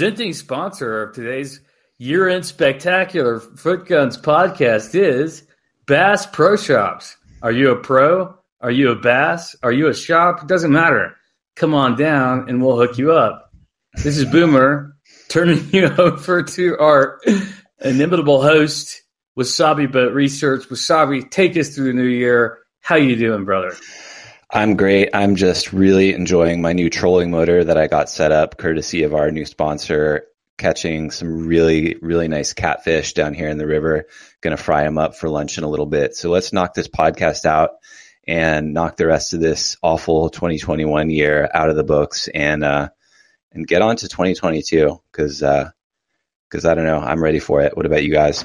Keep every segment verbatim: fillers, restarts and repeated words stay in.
Presenting sponsor of today's year-end spectacular Footguns podcast is Bass Pro Shops. Are you a pro? Are you a bass? Are you a shop? It doesn't matter. Come on down and we'll hook you up. This is Boomer turning you over to our inimitable host, Wasabi But Research. Wasabi, take us through the new year. How you doing, brother? I'm great. I'm just really enjoying my new trolling motor that I got set up courtesy of our new sponsor, catching some really, really nice catfish down here in the river. Going to fry them up for lunch in a little bit. So let's knock this podcast out and knock the rest of this awful twenty twenty-one year out of the books and uh, and get on to twenty twenty-two because uh, because I don't know. I'm ready for it. What about you guys?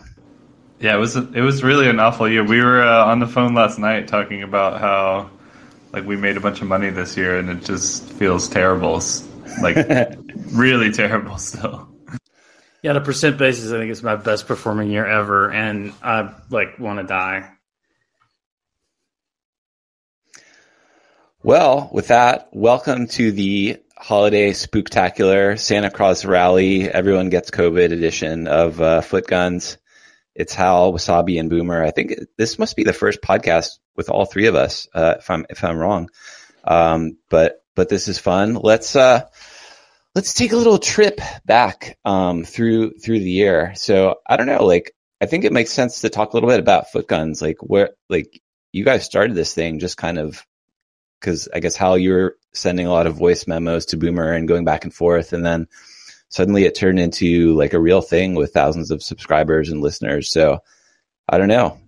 Yeah, it was it was really an awful year. We were uh, on the phone last night talking about how, like, we made a bunch of money this year, and it just feels terrible, like really terrible still. Yeah, on a percent basis, I think it's my best performing year ever, and I, like, want to die. Well, with that, welcome to the holiday spooktacular Santa Claus rally. Everyone gets COVID edition of uh, Footguns. It's Hal, Wasabi, and Boomer. I think this must be the first podcast with all three of us, uh, if I'm if I'm wrong. Um, but but this is fun. Let's uh, let's take a little trip back um, through through the year. So I don't know. Like, I think it makes sense to talk a little bit about Footguns. Like, where, like, you guys started this thing just kind of because I guess Hal, you were sending a lot of voice memos to Boomer and going back and forth, and then suddenly it turned into like a real thing with thousands of subscribers and listeners. So I don't know.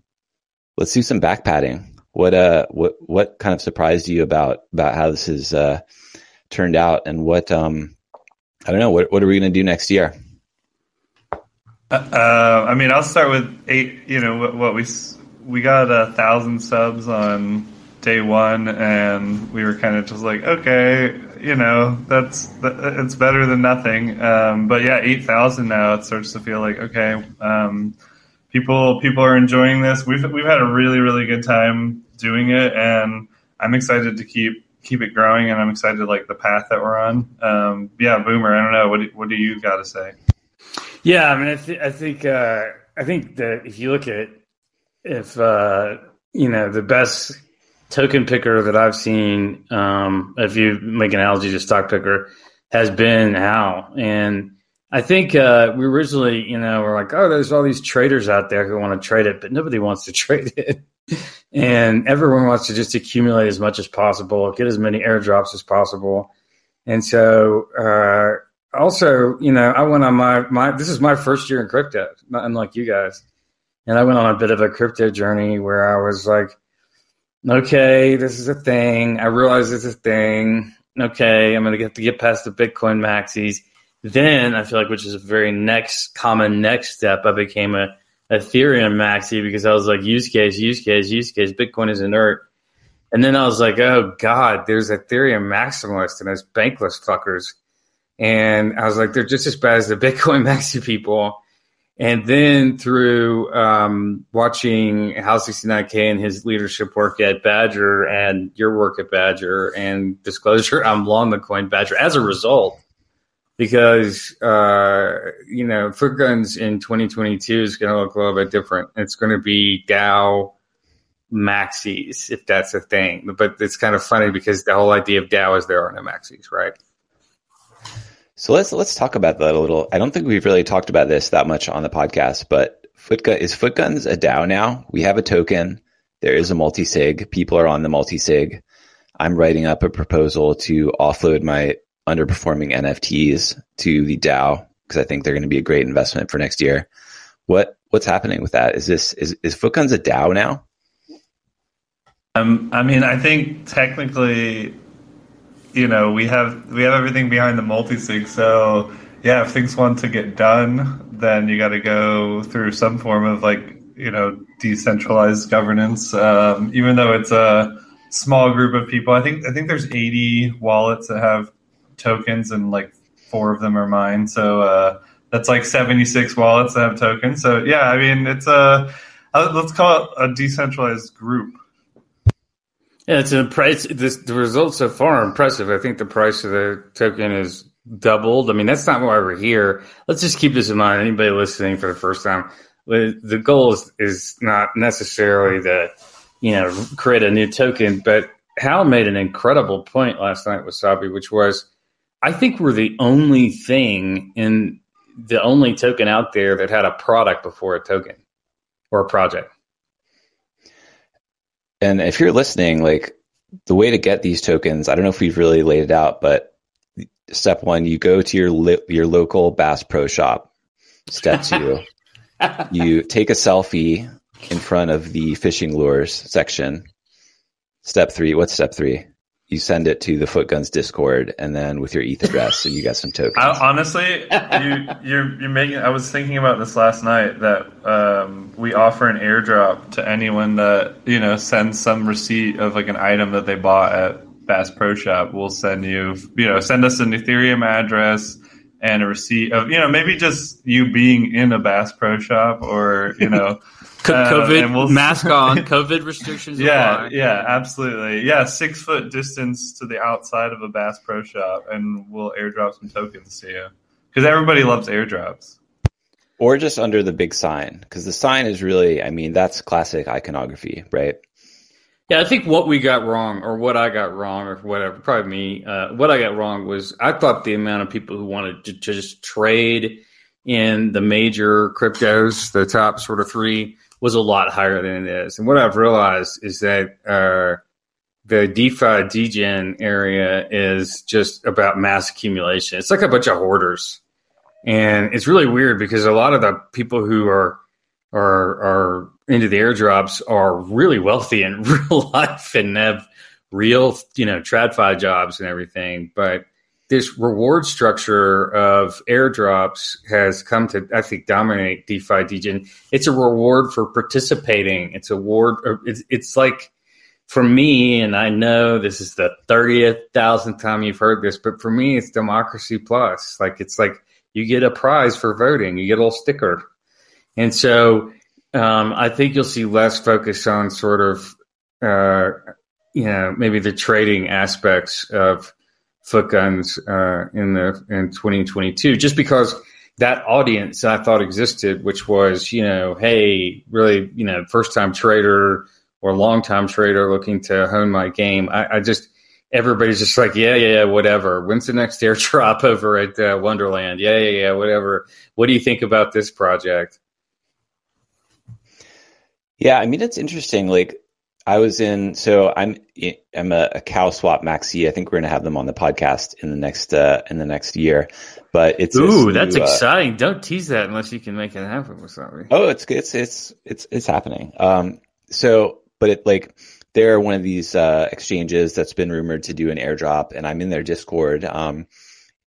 Let's do some backpatting. What uh what what kind of surprised you about about how this has uh, turned out, and what um I don't know what what are we going to do next year? Uh, I mean, I'll start with eight. You know what, what we we got a thousand subs on day one, and we were kind of just like, okay, you know, that's it's better than nothing. Um, but yeah, eight thousand now. It starts to feel like, okay, um, people people are enjoying this. We've we've had a really really good time doing it, and I'm excited to keep keep it growing. And I'm excited like the path that we're on. Um, yeah, Boomer, I don't know. What do, what do you got to say? Yeah, I mean, I, th- I think uh, I think that if you look at if uh, you know the best token picker that I've seen, um, if you make an analogy to stock picker, has been Al. And I think uh, we originally, you know, we're like, oh, there's all these traders out there who want to trade it, but nobody wants to trade it. And everyone wants to just accumulate as much as possible, get as many airdrops as possible. And so uh, also, you know, I went on my, my, this is my first year in crypto, not unlike you guys. And I went on a bit of a crypto journey where I was like, okay, this is a thing. I realize it's a thing. Okay, I'm going to have to get past the Bitcoin maxis. Then I feel like, which is a very next common next step, I became a Ethereum maxi because I was like, use case, use case, use case. Bitcoin is inert. And then I was like, oh, God, there's Ethereum maximalists and there's Bankless fuckers. And I was like, they're just as bad as the Bitcoin maxi people. And then through um, watching Hal sixty-nine K and his leadership work at Badger and your work at Badger and disclosure, I'm long the coin Badger as a result, because, uh, you know, Footguns in twenty twenty-two is going to look a little bit different. It's going to be DAO maxis, if that's a thing. But it's kind of funny because the whole idea of DAO is there are no maxis, right? So let's let's talk about that a little. I don't think we've really talked about this that much on the podcast, but Footgun, is Footguns a DAO now? We have a token. There is a multi-sig. People are on the multi-sig. I'm writing up a proposal to offload my underperforming N F Ts to the DAO because I think they're going to be a great investment for next year. What what's happening with that? Is this is is Footguns a DAO now? Um, I mean, I think technically, you know, we have we have everything behind the multisig. So yeah, if things want to get done, then you got to go through some form of, like, you know, decentralized governance. Um, even though it's a small group of people, I think I think there's eighty wallets that have tokens, and like four of them are mine. So uh, that's like seventy-six wallets that have tokens. So yeah, I mean, it's a let's call it a decentralized group. Yeah, it's a price. This, the results so far are impressive. I think the price of the token is doubled. I mean, that's not why we're here. Let's just keep this in mind. Anybody listening for the first time, the goal is, is not necessarily to, you know, create a new token. But Hal made an incredible point last night with Wasabi, which was, I think we're the only thing in the only token out there that had a product before a token or a project. And if you're listening, like, the way to get these tokens, I don't know if we've really laid it out, but step one, you go to your li- your local Bass Pro Shop. Step two, you take a selfie in front of the fishing lures section. Step three, what's step three? You send it to the Footguns Discord, and then with your E T H address, so you got some tokens. I, honestly, you, you're you're making. I was thinking about this last night that um, we offer an airdrop to anyone that, you know, sends some receipt of like an item that they bought at Bass Pro Shop. We'll send you, you know, send us an Ethereum address and a receipt of, you know, maybe just you being in a Bass Pro Shop, or, you know. COVID, um, we'll... mask on, COVID restrictions. Yeah, apply. Yeah, absolutely. Yeah, six foot distance to the outside of a Bass Pro Shop, and we'll airdrop some tokens to you. Because everybody loves airdrops. Or just under the big sign. Because the sign is really, I mean, that's classic iconography, right? Yeah, I think what we got wrong, or what I got wrong, or whatever, probably me, uh, what I got wrong was I thought the amount of people who wanted to, to just trade in the major cryptos, the top sort of three, was a lot higher than it is. And what I've realized is that uh, the DeFi degen area is just about mass accumulation. It's like a bunch of hoarders. And it's really weird because a lot of the people who are are are into the airdrops are really wealthy in real life and have real, you know, TradFi jobs and everything. But this reward structure of airdrops has come to, I think, dominate DeFi degen. It's a reward for participating. It's a reward. It's, it's like, for me, and I know this is the thirtieth thousandth time you've heard this, but for me, it's democracy plus. Like, it's like you get a prize for voting. You get a little sticker. And so um, I think you'll see less focus on sort of, uh, you know, maybe the trading aspects of Footguns uh, in the in twenty twenty-two, just because that audience I thought existed, which was, you know, hey, really, you know, first time trader or long time trader looking to hone my game. I, I just, everybody's just like, yeah, yeah, yeah, whatever. When's the next airdrop over at uh, Wonderland? Yeah, yeah, yeah, whatever. What do you think about this project? Yeah, I mean, it's interesting. Like, I was in, so I'm I'm a, a Cowswap maxi. I think we're going to have them on the podcast in the next uh, in the next year. But it's ooh, that's new, exciting! Uh, Don't tease that unless you can make it happen with something. Oh, it's it's it's it's it's happening. Um, so, but it like they're one of these uh, exchanges that's been rumored to do an airdrop, and I'm in their Discord. Um,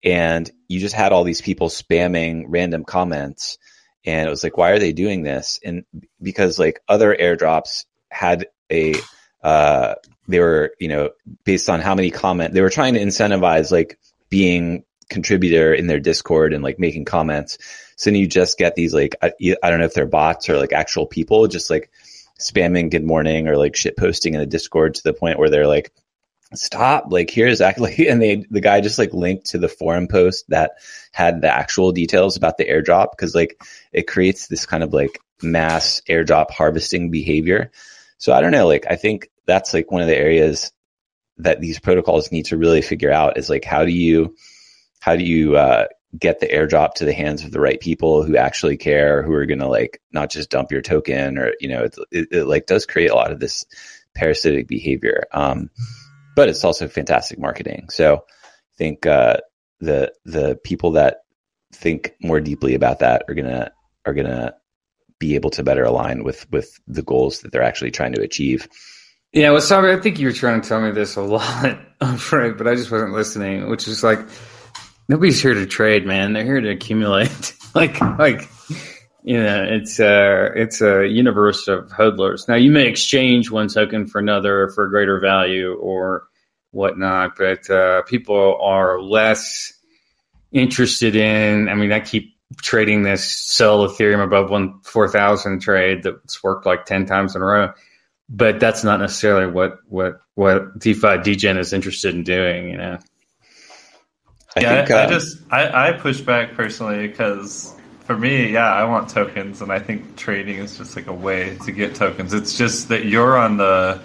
and you just had all these people spamming random comments, and it was like, why are they doing this? And because like other airdrops had a uh they were, you know, based on how many comment they were trying to incentivize like being contributor in their Discord and like making comments. So then you just get these like I, I don't know if they're bots or like actual people just like spamming good morning or like shit posting in the Discord to the point where they're like, stop, like here's actually, and they the guy just like linked to the forum post that had the actual details about the airdrop, because like it creates this kind of like mass airdrop harvesting behavior. So I don't know, like, I think that's like one of the areas that these protocols need to really figure out is like, how do you, how do you uh, get the airdrop to the hands of the right people who actually care, who are going to like, not just dump your token or, you know, it, it, it like does create a lot of this parasitic behavior. Um, but it's also fantastic marketing. So I think uh, the, the people that think more deeply about that are going to, are going to, be able to better align with, with the goals that they're actually trying to achieve. Yeah, Wasabi, I think you were trying to tell me this a lot, right? But I just wasn't listening, which is like, nobody's here to trade, man. They're here to accumulate. like, like you know, it's a, it's a universe of hodlers. Now, you may exchange one token for another for greater value or whatnot, but uh, people are less interested in, I mean, I keep trading this sell Ethereum above one four thousand trade that's worked like ten times in a row, but that's not necessarily what what what DeFi degen is interested in doing, you know. I yeah, think, I, uh, I just I, I push back personally because for me, yeah, I want tokens, and I think trading is just like a way to get tokens. It's just that you're on the,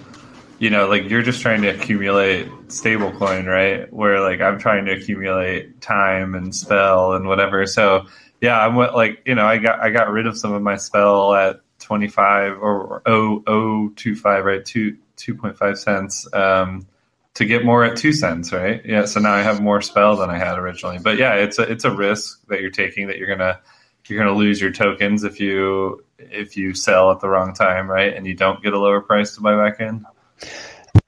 you know, like you're just trying to accumulate stablecoin, right? Where like I'm trying to accumulate time and spell and whatever. So yeah, I went like you know I got I got rid of some of my spell at twenty-five or oh oh two five, right, two two point five cents. Um, to get more at two cents, right? Yeah, so now I have more spell than I had originally. But yeah, it's a it's a risk that you're taking that you're gonna you're gonna lose your tokens if you if you sell at the wrong time, right? And you don't get a lower price to buy back in.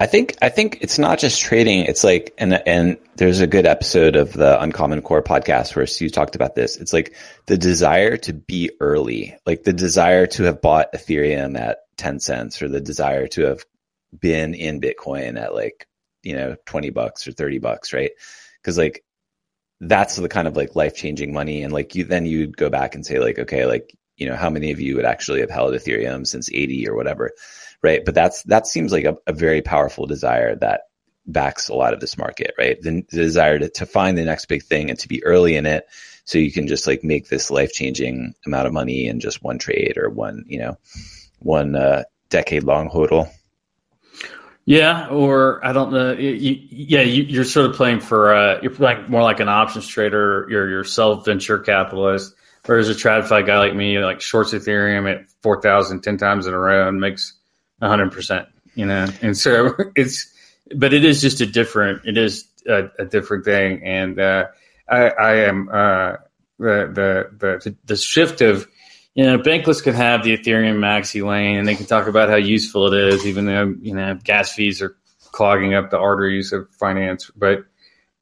I think I think it's not just trading. It's like and and there's a good episode of the Uncommon Core podcast where Sue talked about this. It's like the desire to be early, like the desire to have bought Ethereum at ten cents, or the desire to have been in Bitcoin at like, you know, twenty bucks or thirty bucks, right? Because like that's the kind of like life-changing money. And like you then you'd go back and say like, okay, like, you know, how many of you would actually have held Ethereum since eighty or whatever, right? But that's that seems like a, a very powerful desire that backs a lot of this market, right? The, the desire to, to find the next big thing and to be early in it so you can just like make this life-changing amount of money in just one trade or one, you know, one uh, decade-long hodl. Yeah, or I don't know. You, you, yeah, you, you're sort of playing for uh, you're like more like an options trader. You're yourself venture capitalist. Whereas a TradFi guy like me, like shorts Ethereum at four thousand ten times in a row and makes a hundred percent. You know, and so it's but it is just a different. It is a, a different thing, and uh, I, I am uh, the, the the the shift of. You know, Bankless could have the Ethereum maxi lane, and they can talk about how useful it is, even though, you know, gas fees are clogging up the arteries of finance. But,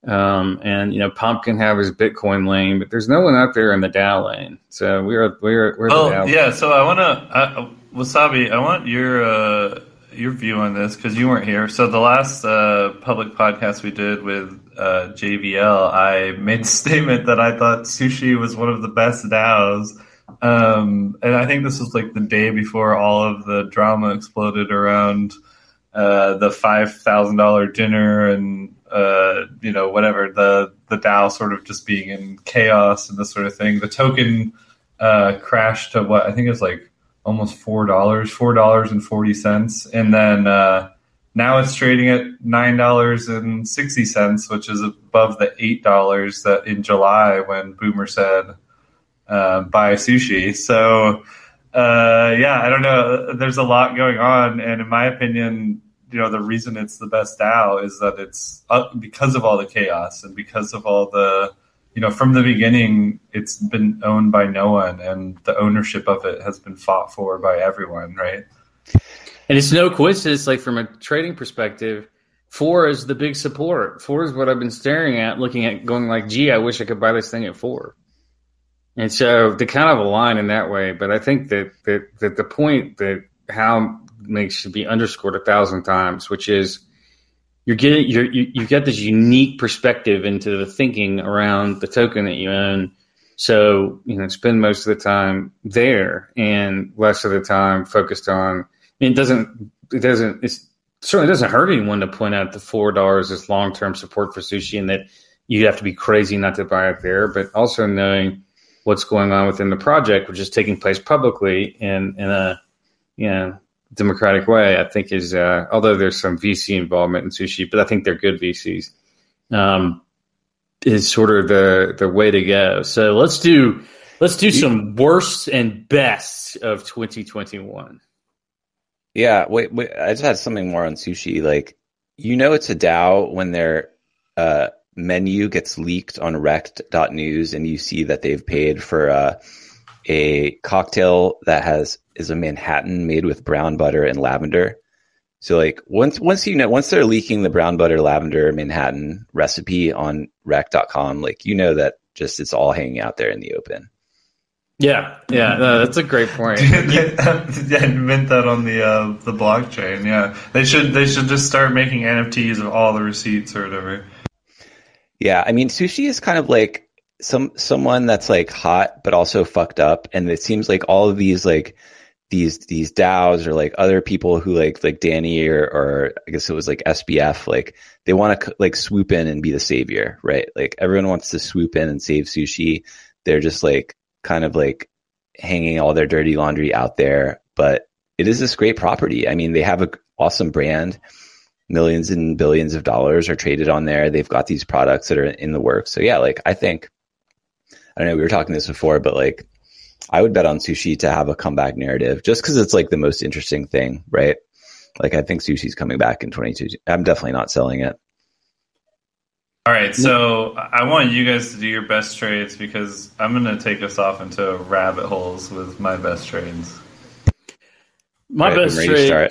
um, and, you know, Pomp can have his Bitcoin lane, but there's no one out there in the DAO lane. So we're, we're, we're oh, the DAO yeah. Lane. So I want to, Wasabi, I want your, uh, your view on this because you weren't here. So the last uh, public podcast we did with uh, J V L, I made a statement that I thought Sushi was one of the best DAOs. Um, and I think this was like the day before all of the drama exploded around uh, the five thousand dollars dinner and, uh, you know, whatever, the, the DAO sort of just being in chaos and this sort of thing. The token uh, crashed to what I think it was like almost four dollars, four dollars and forty cents. And then uh, now it's trading at nine dollars and sixty cents, which is above the eight dollars that in July when Boomer said, Uh, buy Sushi. So, uh, yeah, I don't know. There's a lot going on. And in my opinion, you know, the reason it's the best DAO is that it's up because of all the chaos and because of all the, you know, from the beginning, it's been owned by no one and the ownership of it has been fought for by everyone, right? And it's no coincidence, like from a trading perspective, four is the big support. Four is what I've been staring at, looking at going like, gee, I wish I could buy this thing at four. And so they kind of align in that way, but I think that, that, that the point that Hal makes should be underscored a thousand times, which is you're getting you're, you you get this unique perspective into the thinking around the token that you own. So you know, spend most of the time there and less of the time focused on. I mean, it doesn't it doesn't it's, it certainly doesn't hurt anyone to point out the four dollars is long term support for Sushi, and that you have to be crazy not to buy it there, but also knowing what's going on within the project, which is taking place publicly in, in a, you know, democratic way, I think is, uh, although there's some V C involvement in Sushi, but I think they're good V Cs, um, is sort of the, the way to go. So let's do, let's do some worst and best of twenty twenty-one. Yeah. Wait, wait, I just had something more on Sushi. Like, you know, it's a DAO when they're, uh, menu gets leaked on rect dot news and you see that they've paid for uh, a cocktail that has is a Manhattan made with brown butter and lavender. So like once once you know once they're leaking the brown butter lavender Manhattan recipe on rect dot com, like you know that just it's all hanging out there in the open. Yeah, yeah, no, that's a great point. They mint that on the uh, the blockchain. Yeah, they should they should just start making N F Ts of all the receipts or whatever. Yeah, I mean, Sushi is kind of like some someone that's like hot, but also fucked up. And it seems like all of these like these these DAOs or like other people who like like Danny or, or I guess it was like S B F, like they want to like swoop in and be the savior, right? Like everyone wants to swoop in and save sushi. They're just like kind of like hanging all their dirty laundry out there. But it is this great property. I mean, they have an awesome brand. Millions and billions of dollars are traded on there. They've got these products that are in the works. So yeah, like I think, I don't know, we were talking this before, but like I would bet on sushi to have a comeback narrative just because it's like the most interesting thing, right? Like I think sushi's coming back in twenty-two. I'm definitely not selling it. All right. So I want you guys to do your best trades because I'm going to take us off into rabbit holes with my best trades. My right, best trade.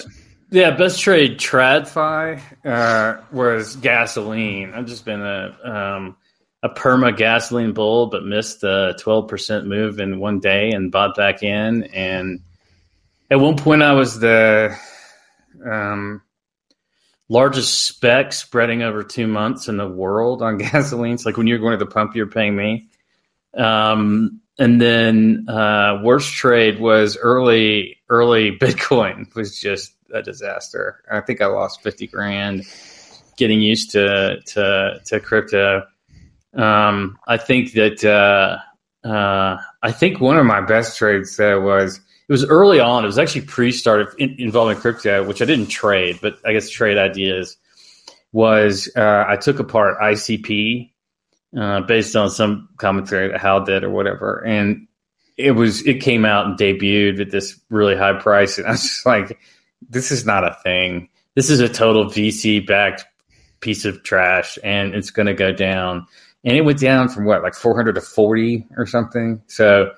Yeah. Best trade TradFi uh, was gasoline. I've just been a, um, a perma gasoline bull, but missed the twelve percent move in one day and bought back in. And at one point I was the um, largest spec spreading over two months in the world on gasoline. It's like when you're going to the pump, you're paying me. Um, and then uh, worst trade was early, early Bitcoin was just a disaster. I think I lost fifty grand getting used to, to, to crypto. Um, I think that, uh, uh, I think one of my best trades there was, it was early on. It was actually pre-started in, involving crypto, which I didn't trade, but I guess trade ideas was, uh, I took apart I C P, uh, based on some commentary that Hal did or whatever. And it was, it came out and debuted at this really high price. And I was just like, this is not a thing. This is a total V C backed piece of trash and it's going to go down. And it went down from what, like four hundred to forty or something. So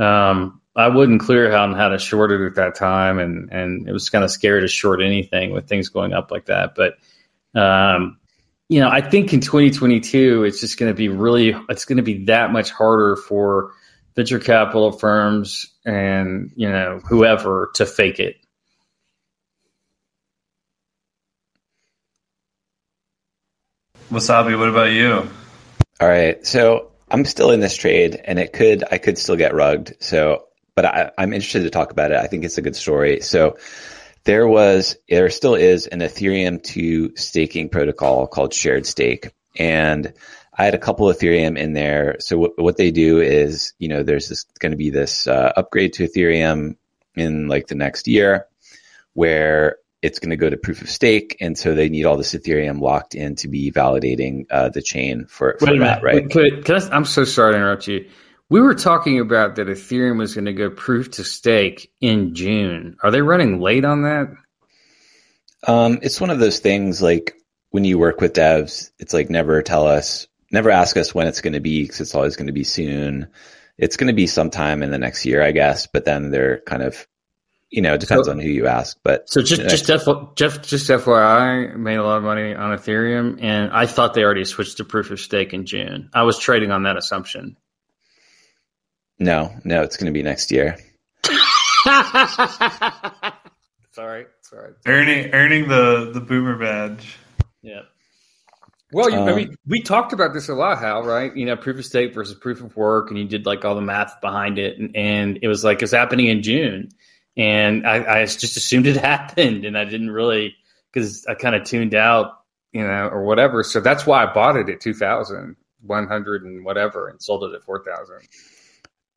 um, I wasn't clear on how to short it at that time. And, and it was kind of scary to short anything with things going up like that. But, um, you know, I think in twenty twenty-two, it's just going to be really, it's going to be that much harder for venture capital firms and, you know, whoever to fake it. Wasabi, what about you? All right. So I'm still in this trade and it could, I could still get rugged. So, but I, I'm interested to talk about it. I think it's a good story. So there was, there still is an Ethereum to staking protocol called Shared Stake. And I had a couple of Ethereum in there. So w- what they do is, you know, there's this going to be this uh, upgrade to Ethereum in like the next year where it's going to go to proof of stake. And so they need all this Ethereum locked in to be validating uh, the chain for, for that, right? Wait, can I, I'm so sorry to interrupt you. We were talking about that Ethereum was going to go proof to stake in June. Are they running late on that? Um, it's one of those things like when you work with devs, it's like never tell us, never ask us when it's going to be because it's always going to be soon. It's going to be sometime in the next year, I guess. But then they're kind of, you know, it depends so, on who you ask, but so just, just, F- just F Y I made a lot of money on Ethereum and I thought they already switched to proof of stake in June. I was trading on that assumption. No, no, it's going to be next year. Sorry. Sorry. Earning, earning the, the Boomer badge. Yeah. Well, you, um, I mean, we talked about this a lot, Hal, right? You know, proof of stake versus proof of work. And you did like all the math behind it. And, and it was like, it's happening in June. And I, I just assumed it happened and I didn't really, because I kind of tuned out, you know, or whatever. So that's why I bought it at two thousand, one hundred and whatever, and sold it at four thousand.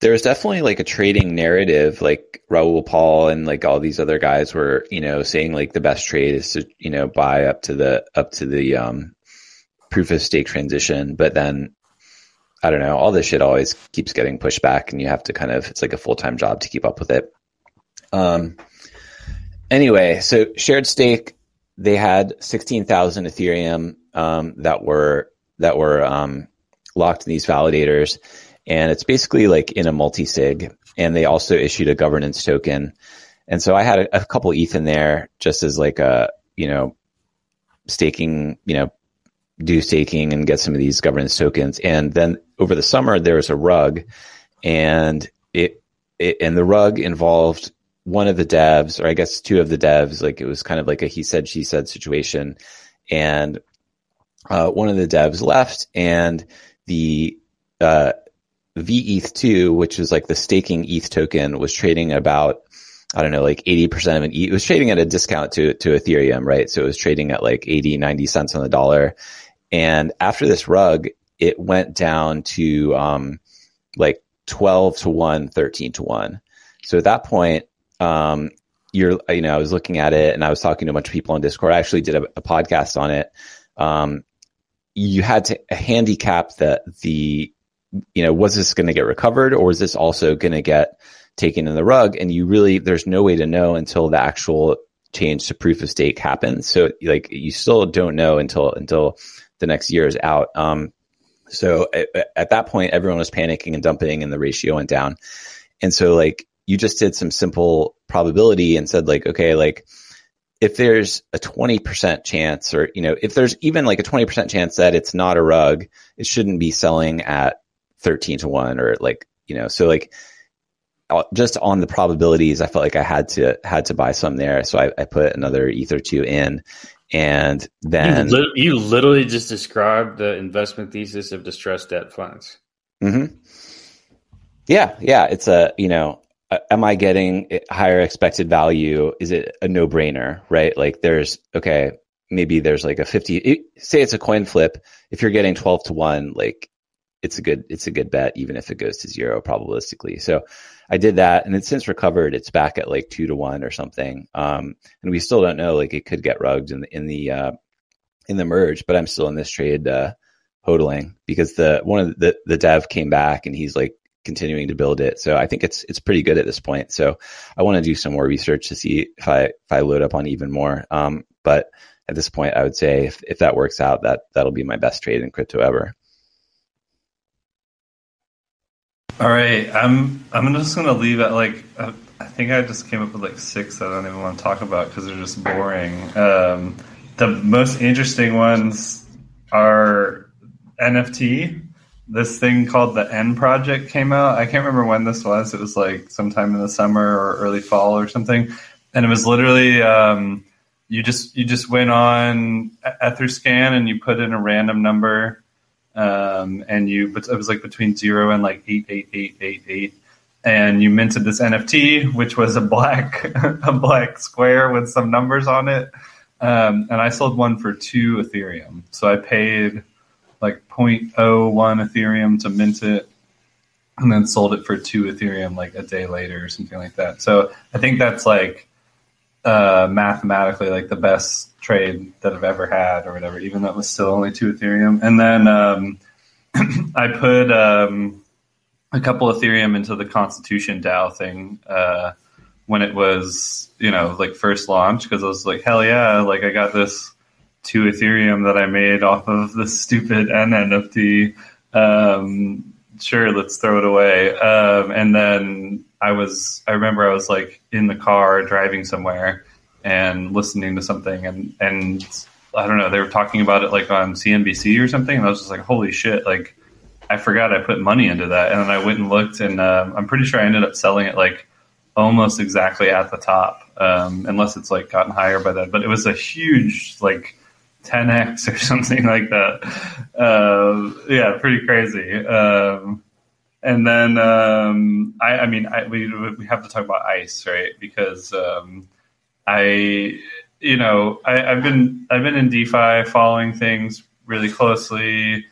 There's definitely like a trading narrative, like Raul Paul and like all these other guys were, you know, saying like the best trade is to, you know, buy up to the, up to the um, proof of stake transition. But then, I don't know, all this shit always keeps getting pushed back and you have to kind of, it's like a full-time job to keep up with it. Um, anyway, so Shared Stake, they had sixteen thousand Ethereum, um, that were, that were, um, locked in these validators. And it's basically like in a multi-sig and they also issued a governance token. And so I had a, a couple E T H in there just as like a, you know, staking, you know, do staking and get some of these governance tokens. And then over the summer, there was a rug and it, it and the rug involved one of the devs, or I guess two of the devs, like it was kind of like a he said, she said situation. And uh, one of the devs left and the uh, V E T H two, which is like the staking E T H token, was trading about I don't know, like eighty percent of an E T H. It was trading at a discount to to Ethereum, right? So it was trading at like eighty, ninety cents on the dollar. And after this rug, it went down to um, like twelve to one, thirteen to one. So at that point, um, you're, you know, I was looking at it and I was talking to a bunch of people on Discord. I actually did a, a podcast on it. Um, you had to handicap that the, you know, was this going to get recovered or is this also going to get taken in the rug? And you really, there's no way to know until the actual change to proof of stake happens. So like you still don't know until, until the next year is out. Um, so at, at that point, everyone was panicking and dumping and the ratio went down. And so like you just did some simple probability and said like, okay, like if there's a twenty percent chance or, you know, if there's even like a twenty percent chance that it's not a rug, it shouldn't be selling at thirteen to one or like, you know, so like just on the probabilities, I felt like I had to, had to buy some there. So I, I put another E T H or two in and then. You, li- you literally just described the investment thesis of distressed debt funds. Mm-hmm. Yeah. Yeah. It's a, you know, am I getting higher expected value? Is it a no brainer, right? Like there's, okay, maybe there's like a fifty, say it's a coin flip. If you're getting twelve to one, like it's a good, it's a good bet, even if it goes to zero probabilistically. So I did that and it's since recovered. It's back at like two to one or something. Um, and we still don't know, like it could get rugged in the, in the, uh, in the merge, but I'm still in this trade, uh, hodling because the, one of the, the dev came back and he's like, continuing to build it. So I think it's it's pretty good at this point. So I want to do some more research to see if I if I load up on even more. Um, but at this point, I would say if, if that works out, that that'll be my best trade in crypto ever. All right. I'm I'm just going to leave it. Like, I, I think I just came up with like six that I don't even want to talk about because they're just boring. Um, the most interesting ones are N F T. This thing called the N Project came out. I can't remember when this was. It was like sometime in the summer or early fall or something. And it was literally um, you just you just went on Etherscan and you put in a random number, um, and you it was like between zero and like eight eight eight eight eight, and you minted this N F T, which was a black a black square with some numbers on it. Um, and I sold one for two Ethereum, so I paid like zero point zero one Ethereum to mint it and then sold it for two Ethereum like a day later or something like that. So I think that's like uh, mathematically like the best trade that I've ever had or whatever, even though it was still only two Ethereum. And then um, I put um, a couple Ethereum into the Constitution DAO thing uh, when it was, you know, like first launched because I was like, hell yeah, like I got this to Ethereum that I made off of the stupid N F T. Um, sure, let's throw it away. Um, and then I was, I remember I was like in the car driving somewhere and listening to something and, and I don't know, they were talking about it like on C N B C or something. And I was just like, holy shit. Like I forgot I put money into that. And then I went and looked and, um, I'm pretty sure I ended up selling it like almost exactly at the top. Um, unless it's like gotten higher by then, but it was a huge, like, ten x or something like that. Uh, yeah, pretty crazy. Um, and then, um, I, I mean, I, we we have to talk about ICE, right? Because um, I, you know, I, I've been I've been in DeFi following things really closely.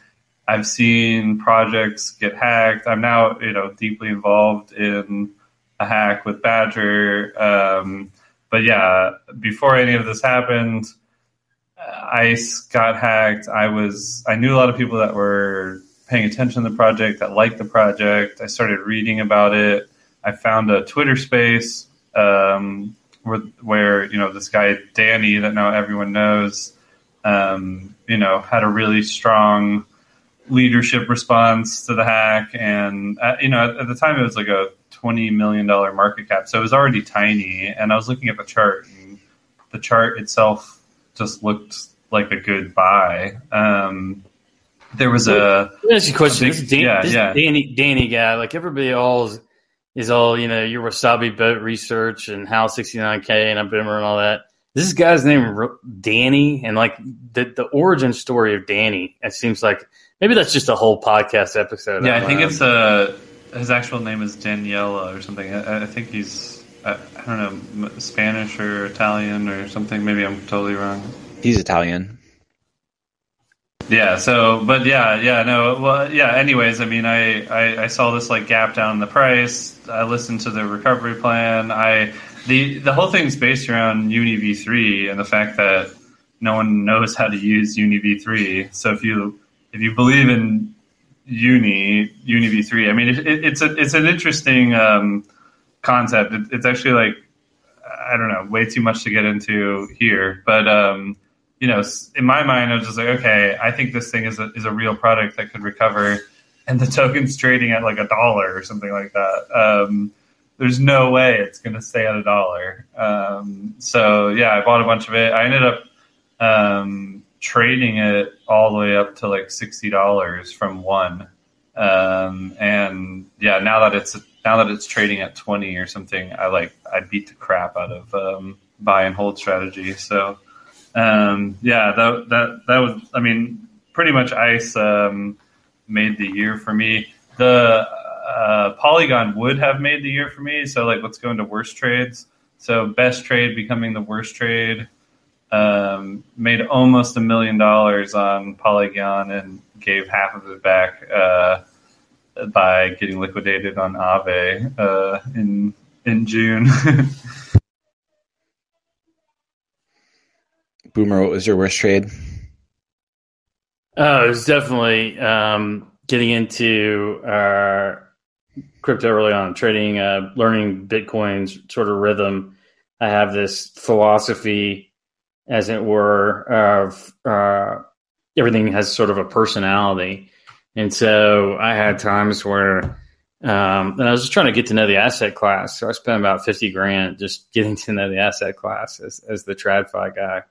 I've seen projects get hacked. I'm now, you know, deeply involved in a hack with Badger. Um, but yeah, before any of this happened, ICE got hacked. I was I knew a lot of people that were paying attention to the project, that liked the project. I started reading about it. I found a Twitter space um, where, where you know this guy Danny that now everyone knows, um, you know, had a really strong leadership response to the hack. And uh, you know, at, at the time it was like a twenty million dollars market cap, so it was already tiny. And I was looking at the chart, and the chart itself just looked like a good buy. Um, there was a. Let me ask you a question. A big, this is Dan, yeah, this yeah. Danny, Danny guy. Like everybody, all is, is all you know. Your Wasabi But Research and Hal sixty-nine K and Boomer and all that. This guy's name Danny, and like the the origin story of Danny. It seems like maybe that's just a whole podcast episode. Yeah, I think it's a. His actual name is Daniela or something. I, I think he's. I, I don't know, Spanish or Italian or something. Maybe I'm totally wrong. He's Italian. Yeah. So, but yeah, yeah, no, well, yeah. Anyways, I mean, I, I, I saw this like gap down in the price. I listened to the recovery plan. I the the whole thing's based around Uni V three and the fact that no one knows how to use Uni V three. So if you if you believe in Uni Uni V three, I mean, it, it, it's a it's an interesting um, concept. It, it's actually like I don't know, way too much to get into here, but. Um, You know, in my mind, I was just like, okay, I think this thing is a, is a real product that could recover, and the token's trading at like a dollar or something like that. Um, there's no way it's going to stay at a dollar. Um, so yeah, I bought a bunch of it. I ended up um, trading it all the way up to like sixty dollars from one. Um, and yeah, now that it's now that it's trading at twenty or something, I like I beat the crap out of um, buy and hold strategy. So. Um, yeah, that, that, that was, I mean, pretty much ICE, um, made the year for me. The, uh, Polygon would have made the year for me. So like, let's go into worst trades. So best trade becoming the worst trade, um, made almost a million dollars on Polygon and gave half of it back, uh, by getting liquidated on Aave, uh, in, in June. Boomer, what was your worst trade? Oh, it was definitely um, getting into uh, crypto early on, trading, uh, learning Bitcoin's sort of rhythm. I have this philosophy, as it were, of uh, everything has sort of a personality. And so I had times where, um, and I was just trying to get to know the asset class. So I spent about fifty grand just getting to know the asset class as, as the TradFi guy.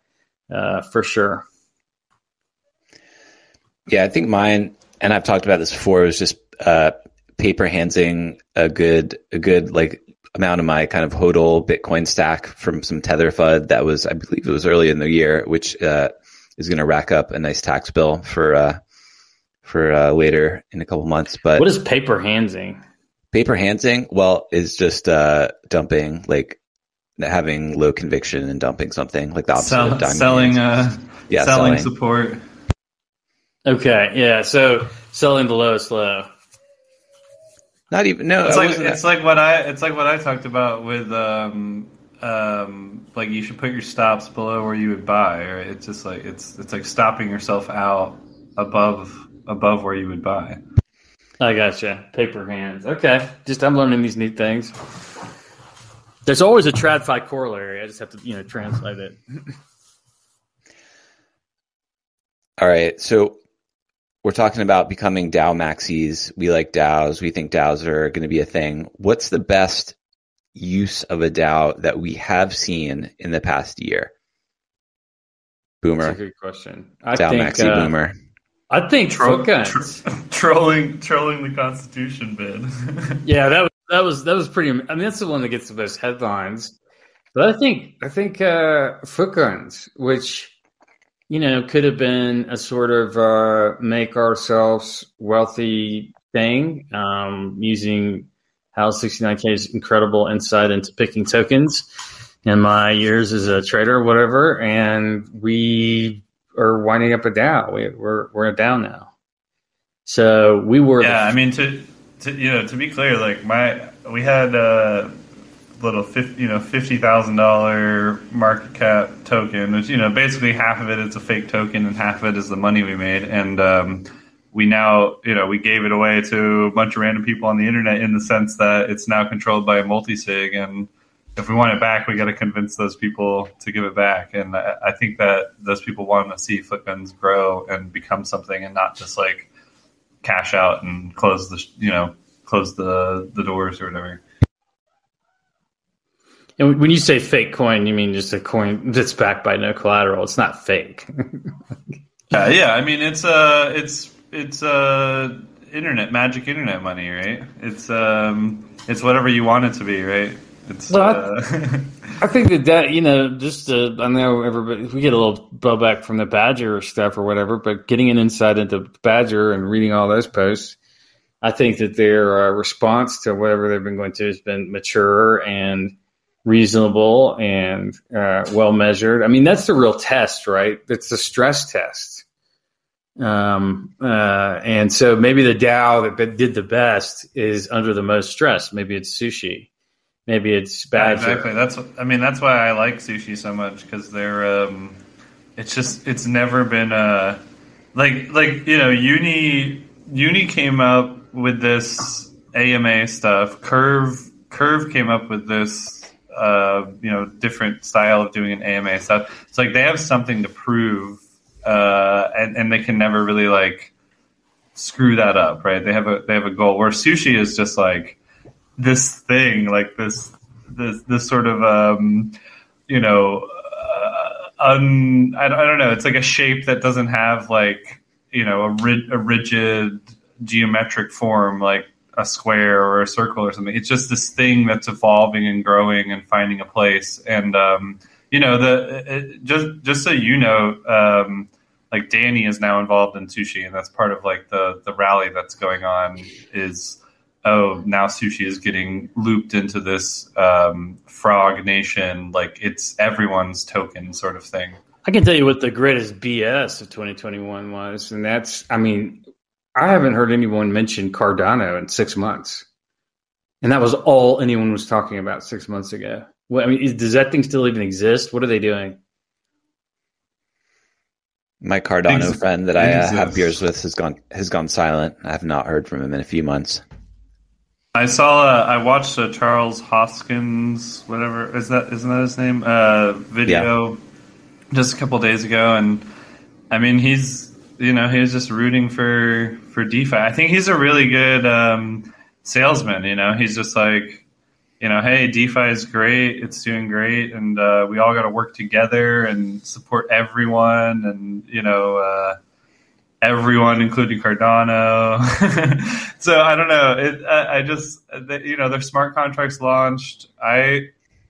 Uh, for sure. Yeah, I think mine, and I've talked about this before, was just uh, paper handing a good, a good like amount of my kind of HODL Bitcoin stack from some Tether F U D that was, I believe it was early in the year, which uh, is going to rack up a nice tax bill for uh, for uh, later in a couple months. But what is paper handing? Paper handing, well, is just uh, dumping like. Having low conviction and dumping something like the opposite Sell, of diamond selling, uh, yeah, selling, selling support. Okay, yeah. So selling the lowest low. Not even no. It's like it's like what I it's like what I talked about with um um like you should put your stops below where you would buy. Right? It's just like it's it's like stopping yourself out above above where you would buy. I gotcha. Paper hands. Okay. Just I'm learning these new things. There's always a TradFi corollary. I just have to, you know, translate it. All right. So we're talking about becoming DAO maxis. We like DAOs. We think DAOs are going to be a thing. What's the best use of a DAO that we have seen in the past year? Boomer. That's a good question. I DAO think, maxi uh, boomer. I think Tro- tro- trolling, trolling the Constitution bid. Yeah, that was. That was that was pretty. I mean, that's the one that gets the most headlines. But I think I think uh, Footguns, which you know could have been a sort of uh, make ourselves wealthy thing, um, using Hal sixty-nine K's incredible insight into picking tokens in my years as a trader, or whatever. And we are winding up a DAO. We, we're we're a DAO now. So we were. Yeah, the- I mean to. To, you know, to be clear, like my, we had a little, fifty, you know, fifty thousand dollar market cap token, which you know, basically half of it is a fake token and half of it is the money we made, and um, we now, you know, we gave it away to a bunch of random people on the internet in the sense that it's now controlled by a multi-sig, and if we want it back, we got to convince those people to give it back, and I, I think that those people want to see Footguns grow and become something, and not just like. Cash out and close the you know close the, the doors or whatever. And when you say fake coin, you mean just a coin that's backed by no collateral. It's not fake. uh, yeah, I mean it's uh it's it's uh internet magic internet money, right? It's um it's whatever you want it to be, right? It's. Well, uh, I think that that you know just uh, I know everybody we get a little blowback from the Badger stuff or whatever, but getting an insight into Badger and reading all those posts, I think that their uh, response to whatever they've been going to has been mature and reasonable and uh, well measured. I mean, that's the real test, right? That's the stress test. Um, uh, and so maybe the DAO that did the best is under the most stress. Maybe it's Sushi. Maybe it's Badger. Yeah, exactly. That's. I mean, that's why I like Sushi so much, because they're. Um, it's just. It's never been a. Like like you know, Uni Uni came up with this A M A stuff. Curve Curve came up with this. Uh, you know, different style of doing an A M A stuff. It's like they have something to prove, uh, and and they can never really like screw that up, right? They have a they have a goal. Where Sushi is just like this thing, like this this this sort of um, you know, uh, un I, I don't know. It's like a shape that doesn't have like you know a, rid, a rigid geometric form, like a square or a circle or something. It's just this thing that's evolving and growing and finding a place. And, um, you know, the, it, just, just so you know, um, like Danny is now involved in Sushi, and that's part of like the, the rally that's going on is, oh, now Sushi is getting looped into this, um, Frog Nation. Like it's everyone's token sort of thing. I can tell you what the greatest B S of twenty twenty-one was. And that's, I mean, I haven't heard anyone mention Cardano in six months. And that was all anyone was talking about six months ago. Well, I mean, is, does that thing still even exist? What are they doing? My Cardano Ex- friend that I uh, have beers with has gone has gone silent. I have not heard from him in a few months. I saw, a, I watched a Charles Hoskins, whatever, is that, isn't that his name? Uh, video yeah. just a couple days ago. And I mean, he's, you know, he was just rooting for, for DeFi. I think he's a really good um, salesman. You know, he's just like, you know, hey, DeFi is great. It's doing great. And uh, we all got to work together and support everyone. And, you know, uh, everyone, including Cardano. So I don't know. It, I, I just, you know, their smart contracts launched. I,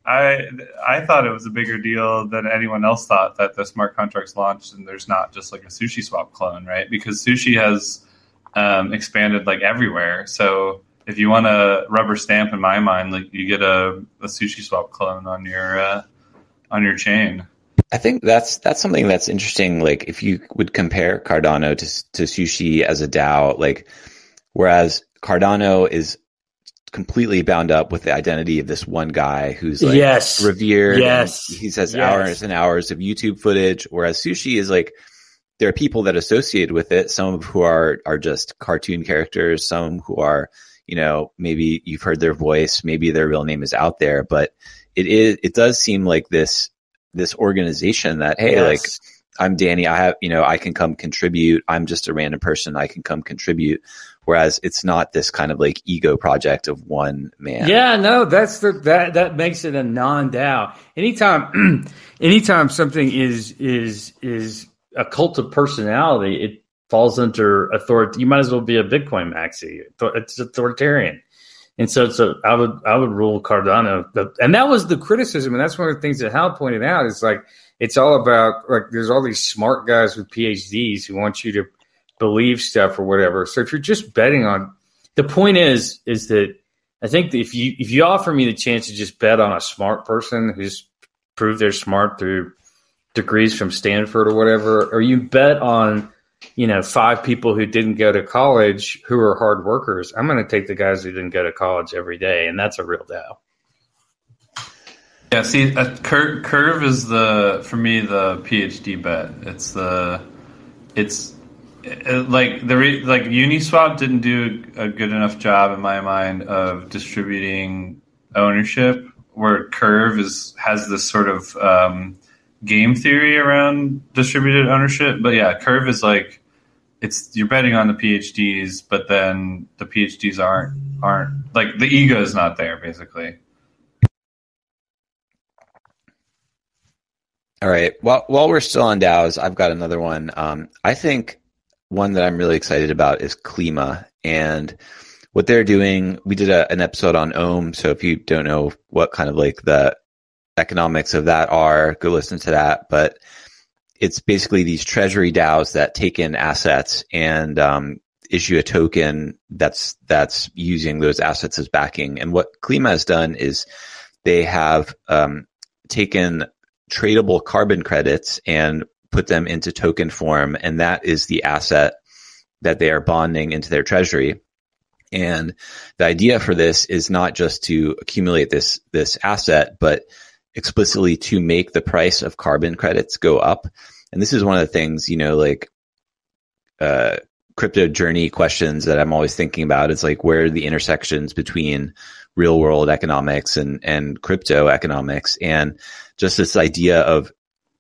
I I thought it was a bigger deal than anyone else thought that the smart contracts launched and there's not just like a SushiSwap clone, right? Because Sushi has um, expanded like everywhere. So if you want a rubber stamp, in my mind, like you get a, a SushiSwap clone on your uh, on your chain. I think that's that's something that's interesting. Like if you would compare Cardano to to Sushi as a DAO, like whereas Cardano is completely bound up with the identity of this one guy who's like yes. revered. Yes. He has yes. hours and hours of YouTube footage. Whereas Sushi is like, there are people that associate with it. Some of who are, are just cartoon characters. Some who are, you know, maybe you've heard their voice. Maybe their real name is out there, but it is, it does seem like this, this organization that, hey, yes. like I'm Danny. I have, you know, I can come contribute. I'm just a random person. I can come contribute. Whereas it's not this kind of like ego project of one man. Yeah, no, that's the that that makes it a non-DAO. Anytime, anytime something is is is a cult of personality, it falls under authority. You might as well be a Bitcoin maxi. It's authoritarian, and so it's a, I would I would rule Cardano. The, and that was the criticism, and that's one of the things that Hal pointed out. Is like it's all about like there's all these smart guys with PhDs who want you to believe stuff or whatever. So if you're just betting on, the point is, is that I think that if you, if you offer me the chance to just bet on a smart person who's proved they're smart through degrees from Stanford or whatever, or you bet on, you know, five people who didn't go to college who are hard workers, I'm going to take the guys who didn't go to college every day. And that's a real DAO. Yeah. See, a cur- curve is the, for me, the PhD bet. It's the, it's, Like the re- like Uniswap didn't do a good enough job in my mind of distributing ownership, where Curve is has this sort of um, game theory around distributed ownership. But yeah, Curve is like it's you're betting on the PhDs, but then the PhDs aren't aren't like the ego is not there basically. All right. Well, while we're still on DAOs, I've got another one. Um, I think. One that I'm really excited about is Klima and what they're doing. We did a, an episode on Ohm. So if you don't know what kind of like the economics of that are, go listen to that. But it's basically these treasury DAOs that take in assets and um, issue a token that's, that's using those assets as backing. And what Klima has done is they have um, taken tradable carbon credits and put them into token form, and that is the asset that they are bonding into their treasury. And the idea for this is not just to accumulate this this asset, but explicitly to make the price of carbon credits go up. And this is one of the things, you know, like uh, crypto journey questions that I'm always thinking about. It's like, where are the intersections between real world economics and, and crypto economics? And just this idea of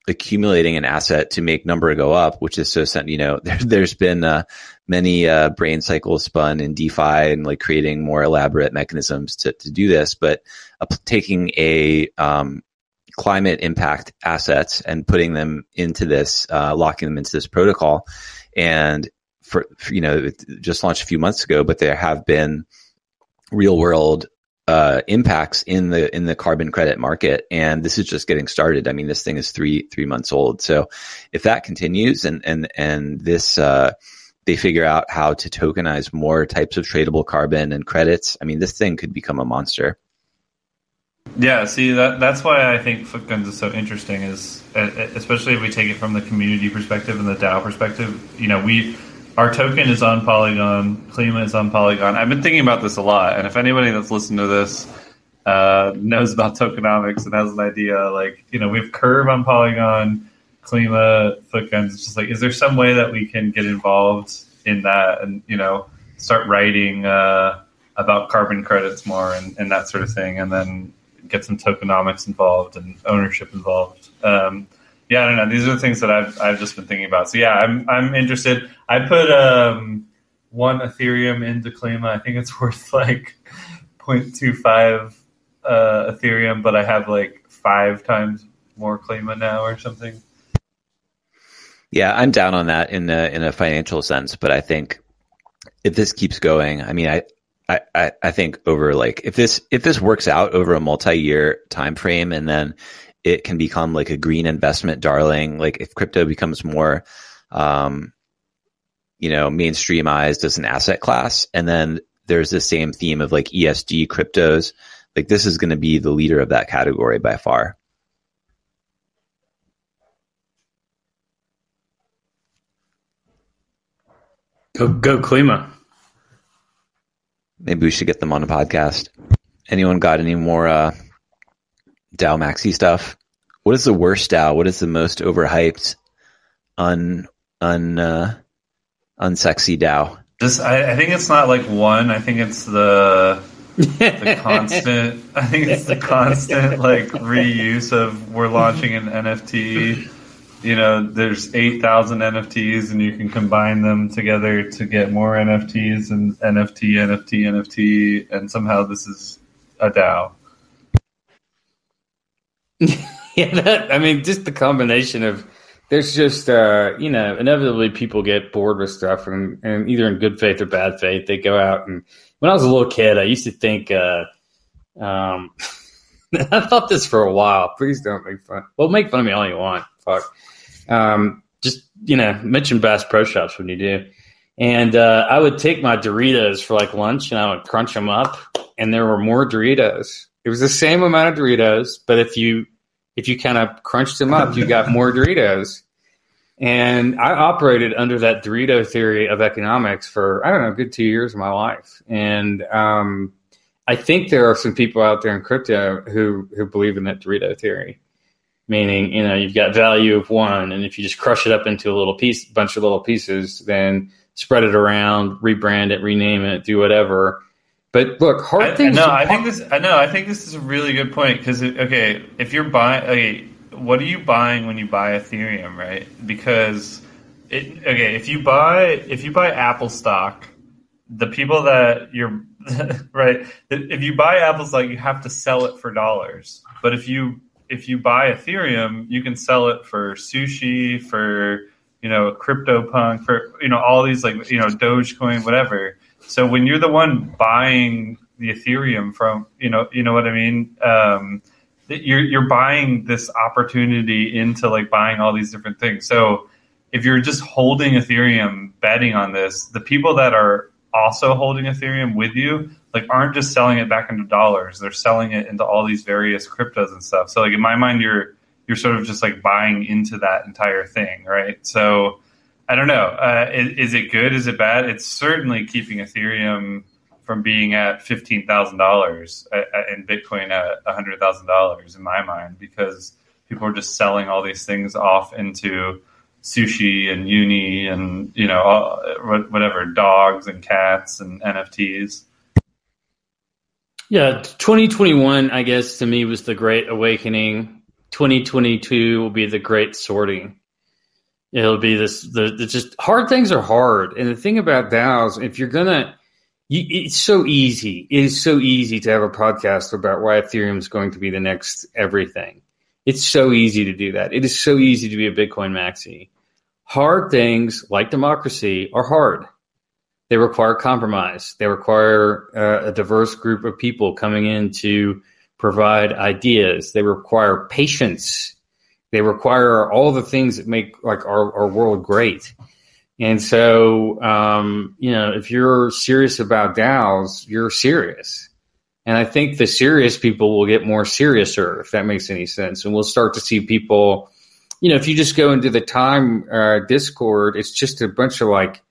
accumulating an asset to make number go up, which is so, you know, there, there's been uh, many uh, brain cycles spun in DeFi and like creating more elaborate mechanisms to, to do this, but uh, taking a um, climate impact assets and putting them into this, uh, locking them into this protocol. And for, for, you know, it just launched a few months ago, but there have been real world Uh, impacts in the in the carbon credit market, and this is just getting started. I mean, this thing is three three months old. So, if that continues, and and and this uh, they figure out how to tokenize more types of tradable carbon and credits, I mean, this thing could become a monster. Yeah, see, that that's why I think Footguns is so interesting. Is especially if we take it from the community perspective and the DAO perspective. You know, we. Our token is on Polygon. Klima is on Polygon. I've been thinking about this a lot, and if anybody that's listened to this uh, knows about tokenomics and has an idea, like, you know, we have Curve on Polygon, Klima, Footguns. It's just like, is there some way that we can get involved in that and, you know, start writing uh, about carbon credits more and, and that sort of thing, and then get some tokenomics involved and ownership involved? Um, Yeah, I don't know. These are the things that I've I've just been thinking about. So yeah, I'm I'm interested. I put um, one Ethereum into Klima. I think it's worth like zero point two five uh, Ethereum, but I have like five times more Klima now or something. Yeah, I'm down on that in a, in a financial sense, but I think if this keeps going, I mean, I, I, I think over like if this if this works out over a multi-year time frame, and then it can become like a green investment darling. Like if crypto becomes more, um, you know, mainstreamized as an asset class, and then there's the same theme of like E S G cryptos, like this is going to be the leader of that category by far. Go, go Klima. Maybe we should get them on a podcast. Anyone got any more, uh, DAO maxi stuff? What is the worst DAO? What is the most overhyped, un un uh, unsexy DAO? Just, I, I think it's not like one. I think it's the the constant. I think it's the constant like reuse of we're launching an N F T. You know, there's eight thousand N F Ts, and you can combine them together to get more N F Ts and N F T, N F T, N F T, and somehow this is a DAO. Yeah, that, I mean, just the combination of there's just, uh, you know, inevitably people get bored with stuff, and, and either in good faith or bad faith, they go out. And when I was a little kid, I used to think, uh, um, I thought this for a while. Please don't make fun. Well, make fun of me all you want. Fuck. Um, just, you know, mention Bass Pro Shops when you do. And uh, I would take my Doritos for like lunch, and I would crunch them up, and there were more Doritos. It was the same amount of Doritos, but if you if you kind of crunched them up, you got more Doritos. And I operated under that Dorito theory of economics for, I don't know, a good two years of my life. And um, I think there are some people out there in crypto who, who believe in that Dorito theory, meaning, you know, you've got value of one, and if you just crush it up into a little piece, bunch of little pieces, then spread it around, rebrand it, rename it, do whatever. But look, hard I, things. No, I think this. I know. I think this is a really good point because okay, if you're buying, okay, what are you buying when you buy Ethereum, right? Because it okay, if you buy if you buy Apple stock, the people that you're right, if you buy Apple stock, you have to sell it for dollars. But if you if you buy Ethereum, you can sell it for sushi, for you know CryptoPunk, for you know all these like you know Dogecoin, whatever. So when you're the one buying the Ethereum from, you know, you know what I mean? Um, you're you're buying this opportunity into like buying all these different things. So if you're just holding Ethereum, betting on this, the people that are also holding Ethereum with you, like, aren't just selling it back into dollars. They're selling it into all these various cryptos and stuff. So, like, in my mind, you're you're sort of just, like, buying into that entire thing, right? So, I don't know. Uh, is, is it good? Is it bad? It's certainly keeping Ethereum from being at fifteen thousand dollars and Bitcoin at one hundred thousand dollars in my mind, because people are just selling all these things off into Sushi and Uni and, you know, all, whatever, dogs and cats and N F Ts. Yeah, twenty twenty-one, I guess, to me was the great awakening. twenty twenty-two will be the great sorting. It'll be this, the, the just hard things are hard. And the thing about DAOs, if you're going to, You, it's so easy. It is so easy to have a podcast about why Ethereum is going to be the next everything. It's so easy to do that. It is so easy to be a Bitcoin maxi. Hard things like democracy are hard. They require compromise. They require uh, a diverse group of people coming in to provide ideas. They require patience. They require all the things that make like our, our world great. And so, um, you know, if you're serious about DAOs, you're serious. And I think the serious people will get more seriouser, if that makes any sense. And we'll start to see people, you know, if you just go into the time uh, Discord, it's just a bunch of like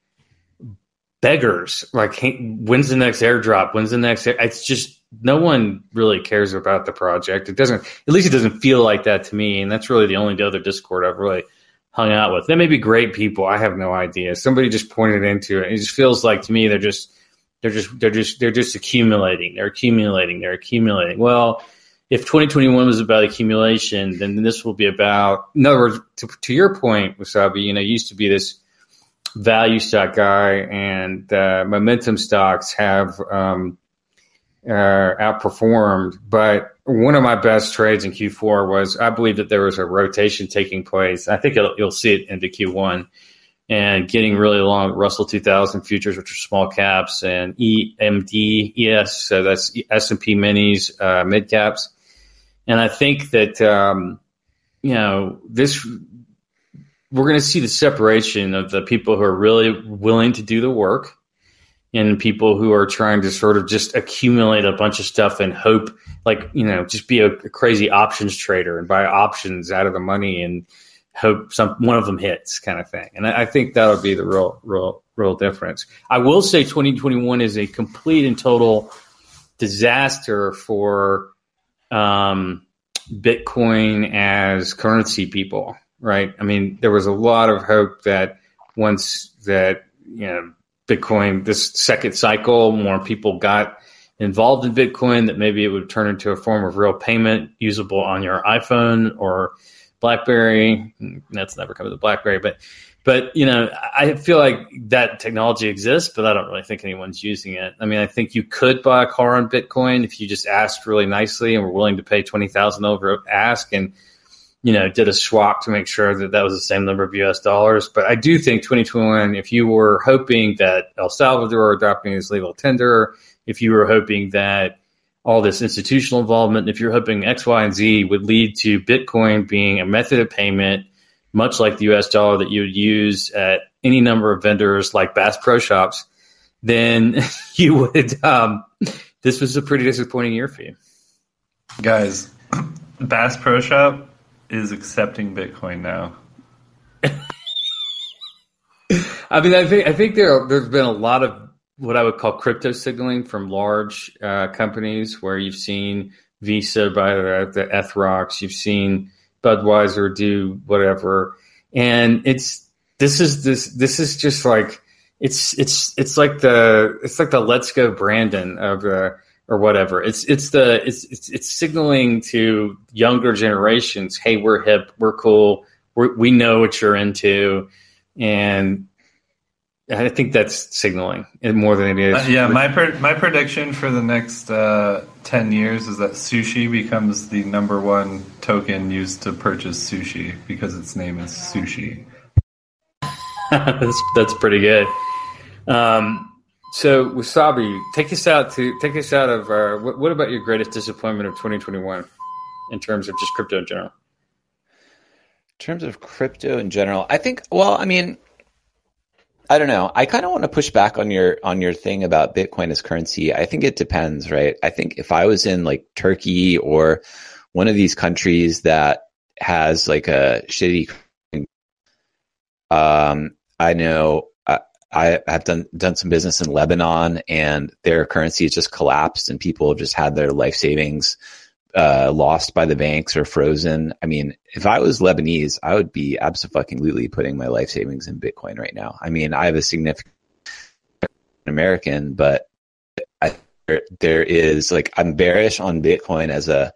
beggars. Like, when's the next airdrop? When's the next? Air-? It's just no one really cares about the project. It doesn't, at least it doesn't feel like that to me. And that's really the only other Discord I've really hung out with. They may be great people. I have no idea. Somebody just pointed into it. It just feels like to me they're just they're just they're just they're just accumulating. They're accumulating. They're accumulating. Well, if twenty twenty-one was about accumulation, then this will be about. In other words, to, to your point, Wasabi, you know, you used to be this value stock guy, and uh, momentum stocks have um, uh, outperformed. But one of my best trades in Q four was I believe that there was a rotation taking place. I think it'll, you'll see it into Q one and getting really long Russell two thousand futures, which are small caps, and E M D, E S, so that's S and P minis, uh, mid caps. And I think that, um, you know, this we're going to see the separation of the people who are really willing to do the work and people who are trying to sort of just accumulate a bunch of stuff and hope, like, you know, just be a, a crazy options trader and buy options out of the money and hope some one of them hits kind of thing. And I, I think that'll be the real, real, real difference. I will say twenty twenty-one is a complete and total disaster for um, Bitcoin as currency people, right? I mean, there was a lot of hope that once that, you know, Bitcoin, this second cycle, more people got involved in Bitcoin, that maybe it would turn into a form of real payment usable on your iPhone or BlackBerry. That's never come to the BlackBerry, but, but, you know, I feel like that technology exists, but I don't really think anyone's using it. I mean, I think you could buy a car on Bitcoin if you just asked really nicely and were willing to pay twenty thousand dollars over ask and, you know, did a swap to make sure that that was the same number of U S dollars. But I do think twenty twenty-one, if you were hoping that El Salvador adopting this legal tender, if you were hoping that all this institutional involvement, if you're hoping X, Y, and Z would lead to Bitcoin being a method of payment, much like the U S dollar that you would use at any number of vendors like Bass Pro Shops, then you would, um, this was a pretty disappointing year for you. Guys, Bass Pro Shop is accepting Bitcoin now. I mean, I think I think there are, there's been a lot of what I would call crypto signaling from large uh, companies, where you've seen Visa buy the, the Ethrox, you've seen Budweiser do whatever, and it's this is this this is just like it's it's it's like the it's like the Let's Go Brandon of the. Uh, Or whatever. It's it's the it's, it's it's signaling to younger generations, hey, we're hip, we're cool, we we know what you're into, and I think that's signaling more than it is. Uh, yeah, my per- my prediction for the next uh, ten years is that sushi becomes the number one token used to purchase sushi because its name is sushi. that's that's pretty good. Um, So Wasabi, take us out to take us out of uh, what, what about your greatest disappointment of twenty twenty-one in terms of just crypto in general? In terms of crypto in general, I think. Well, I mean, I don't know. I kind of want to push back on your on your thing about Bitcoin as currency. I think it depends, right? I think if I was in like Turkey or one of these countries that has like a shitty, um, I know I, I have done done some business in Lebanon, and their currency has just collapsed, and people have just had their life savings uh, lost by the banks or frozen. I mean, if I was Lebanese, I would be abso-fucking-lutely putting my life savings in Bitcoin right now. I mean, I have a significant American, but I, there is like I'm bearish on Bitcoin as a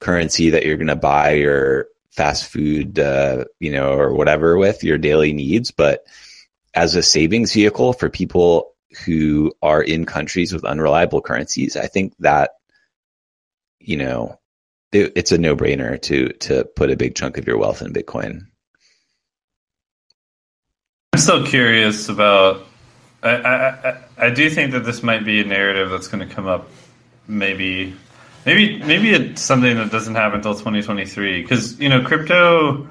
currency that you're going to buy your fast food, uh, you know, or whatever with your daily needs, but as a savings vehicle for people who are in countries with unreliable currencies, I think that, you know, it, it's a no-brainer to to put a big chunk of your wealth in Bitcoin. I'm still curious about. I I, I, I do think that this might be a narrative that's going to come up, maybe, maybe maybe it's something that doesn't happen until twenty twenty-three, because you know crypto.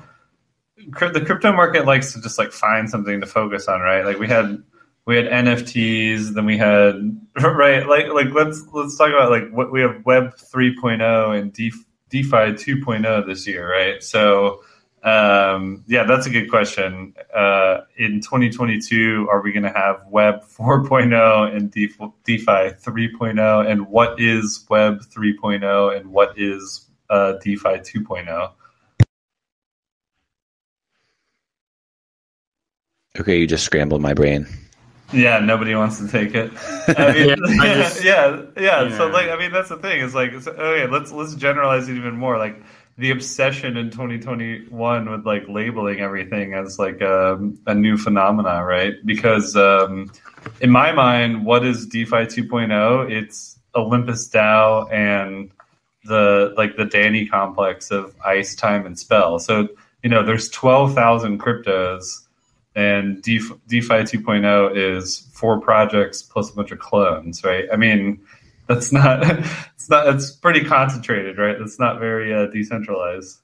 The crypto market likes to just like find something to focus on, right? Like we had, we had N F Ts, then we had right, like like let's let's talk about like what we have Web three point oh and De- DeFi two point oh this year, right? So um, yeah, that's a good question. Uh, in twenty twenty-two, are we going to have Web four point oh and De- DeFi three point oh, and what is Web three point oh and what is uh, DeFi two point oh? Okay, you just scrambled my brain. Yeah, nobody wants to take it. I mean, yeah, I just, yeah, yeah, yeah. So like, I mean, that's the thing. It's like, it's, okay, let's let's generalize it even more. Like the obsession in twenty twenty-one with like labeling everything as like um, a new phenomena, right? Because um, in my mind, what is DeFi two point oh? It's Olympus DAO and the like the Danny complex of ICE, Time, and Spell. So you know, there's twelve thousand cryptos. And DeFi two point oh is four projects plus a bunch of clones, right? I mean, that's not, it's not, it's pretty concentrated, right? It's not very uh, decentralized.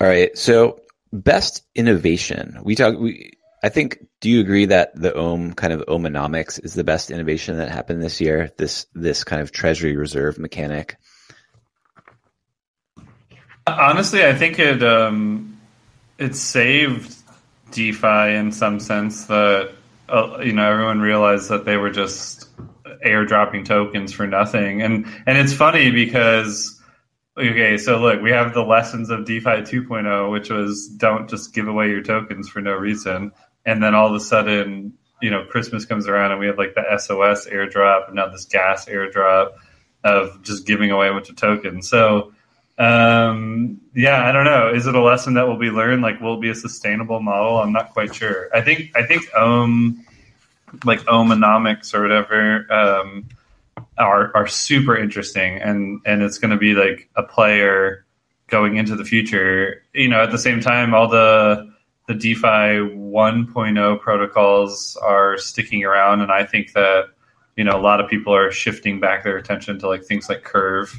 All right. So, best innovation. We talk, we, I think, do you agree that the Ohm kind of Ohmonomics is the best innovation that happened this year? This, this kind of treasury reserve mechanic? Honestly, I think it um, it saved DeFi in some sense that uh, you know everyone realized that they were just airdropping tokens for nothing, and and it's funny because okay, so look, we have the lessons of DeFi two point oh, which was don't just give away your tokens for no reason, and then all of a sudden you know Christmas comes around and we have like the S O S airdrop and now this gas airdrop of just giving away a bunch of tokens, so. Um, yeah, I don't know. Is it a lesson that will be learned? Like, will it be a sustainable model? I'm not quite sure. I think, I think, Ohm, like Ohmonomics or whatever, um, are, are super interesting. And, and it's going to be like a player going into the future, you know, at the same time, all the, the DeFi one point oh protocols are sticking around. And I think that, you know, a lot of people are shifting back their attention to like things like Curve,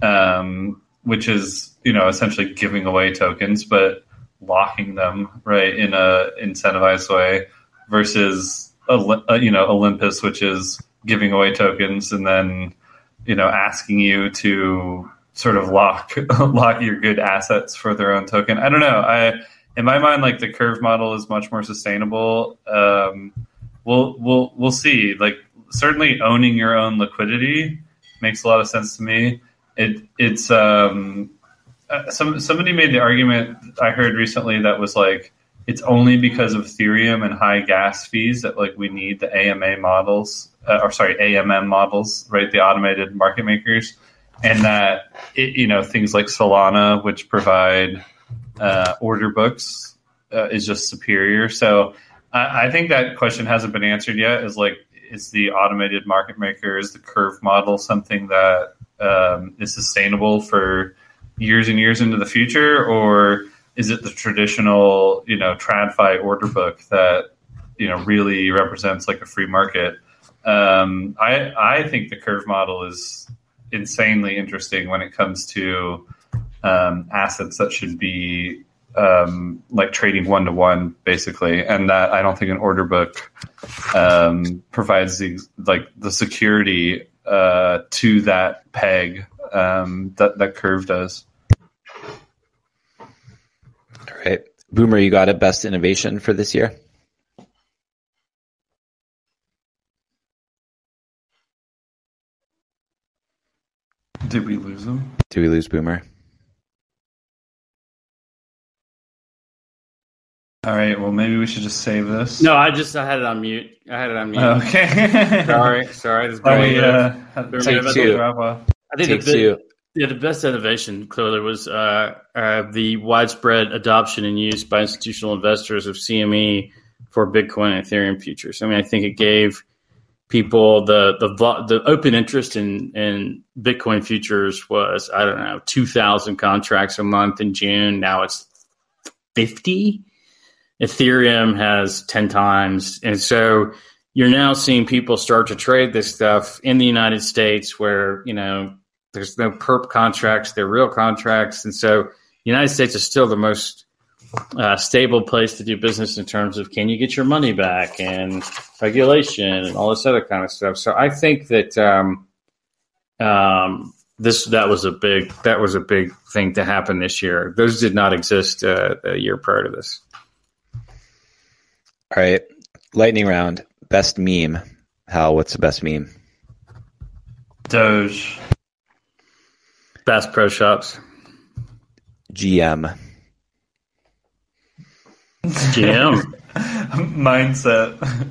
um, which is, you know, essentially giving away tokens, but locking them right in a incentivized way versus, a, you know, Olympus, which is giving away tokens and then, you know, asking you to sort of lock, lock your good assets for their own token. I don't know. I, in my mind, like the Curve model is much more sustainable. Um, we'll, we'll, we'll see. Like certainly owning your own liquidity makes a lot of sense to me. It, it's um, some somebody made the argument I heard recently that was like it's only because of Ethereum and high gas fees that like we need the A M A models uh, or sorry A M M models, right? The automated market makers, and that it, you know things like Solana, which provide uh, order books, uh, is just superior. So I, I think that question hasn't been answered yet. Is like is the automated market maker, is the Curve model something that Um, is sustainable for years and years into the future, or is it the traditional, you know, TradFi order book that, you know, really represents like a free market? Um, I I think the Curve model is insanely interesting when it comes to um, assets that should be um, like trading one to one, basically, and that I don't think an order book um, provides the, like the security uh, to that peg um, that that Curve does. All right, Boomer, you got a best innovation for this year? Did we lose him? Did we lose Boomer? All right. Well, maybe we should just save this. No, I just I had it on mute. I had it on mute. Okay. sorry, sorry. This probably, uh, take two. I think take the, two. Yeah, the best innovation clearly was uh, uh, the widespread adoption and use by institutional investors of C M E for Bitcoin and Ethereum futures. I mean, I think it gave people the the the open interest in, in Bitcoin futures was, I don't know, two thousand contracts a month in June. Now it's fifty. Ethereum has ten times. And so you're now seeing people start to trade this stuff in the United States where, you know, there's no perp contracts, they're real contracts. And so the United States is still the most uh, stable place to do business in terms of can you get your money back and regulation and all this other kind of stuff. So I think that um, um, this that was a big that was a big thing to happen this year. Those did not exist uh, a year prior to this. All right, lightning round. Best meme. Hal, what's the best meme? Doge. Bass Pro Shops. G M. G M. Mindset.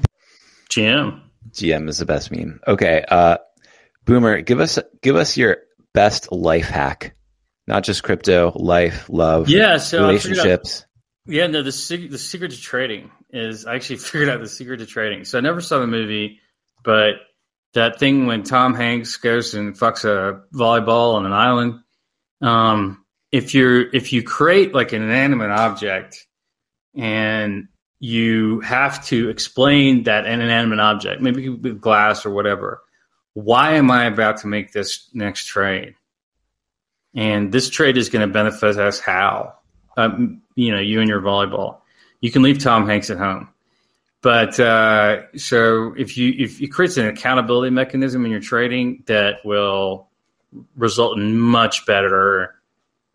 G M. G M is the best meme. Okay, uh, Boomer, give us give us your best life hack. Not just crypto, life, love, yeah, so relationships. Yeah, no, the, sig- the secret to trading is I actually figured out the secret to trading. So I never saw the movie, but that thing when Tom Hanks goes and fucks a volleyball on an island, um, if you if you create like an inanimate object and you have to explain that an inanimate object, maybe with glass or whatever, why am I about to make this next trade? And this trade is going to benefit us how? Um, you know, you and your volleyball. You can leave Tom Hanks at home. But uh, so if you if it creates an accountability mechanism in your trading that will result in much better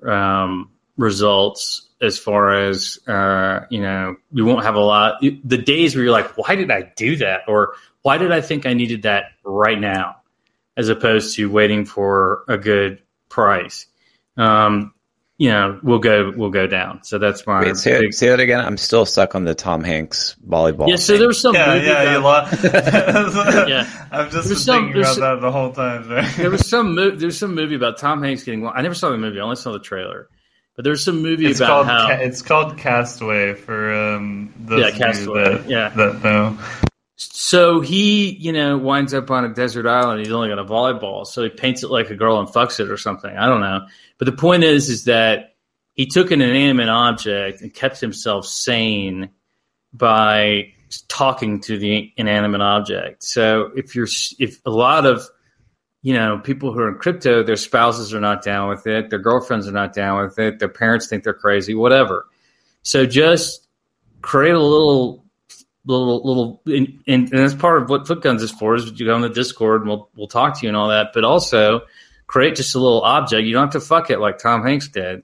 um, results as far as, uh, you know, you won't have a lot. The days where you're like, why did I do that? Or why did I think I needed that right now? As opposed to waiting for a good price. Um You know, we'll go, we'll go down. So that's my. Wait, say, big... say that again. I'm still stuck on the Tom Hanks volleyball. Yeah, so there's some. Yeah, movie yeah, you lost. yeah, I've just been some, thinking about that the whole time. Right? There was some. Mo- there's some movie about Tom Hanks getting. I never saw the movie. I only saw the trailer. But there's some movie it's about called, how ca- it's called Castaway for um. Those yeah, Castaway. That, yeah. That know. So he, you know, winds up on a desert island. He's only got a volleyball, so he paints it like a girl and fucks it or something. I don't know. But the point is, is that he took an inanimate object and kept himself sane by talking to the inanimate object. So if you're, if a lot of, you know, people who are in crypto, their spouses are not down with it, their girlfriends are not down with it, their parents think they're crazy, whatever. So just create a little. Little, little, and, and that's part of what Footguns is for. Is you go on the Discord and we'll we'll talk to you and all that. But also create just a little object. You don't have to fuck it like Tom Hanks did.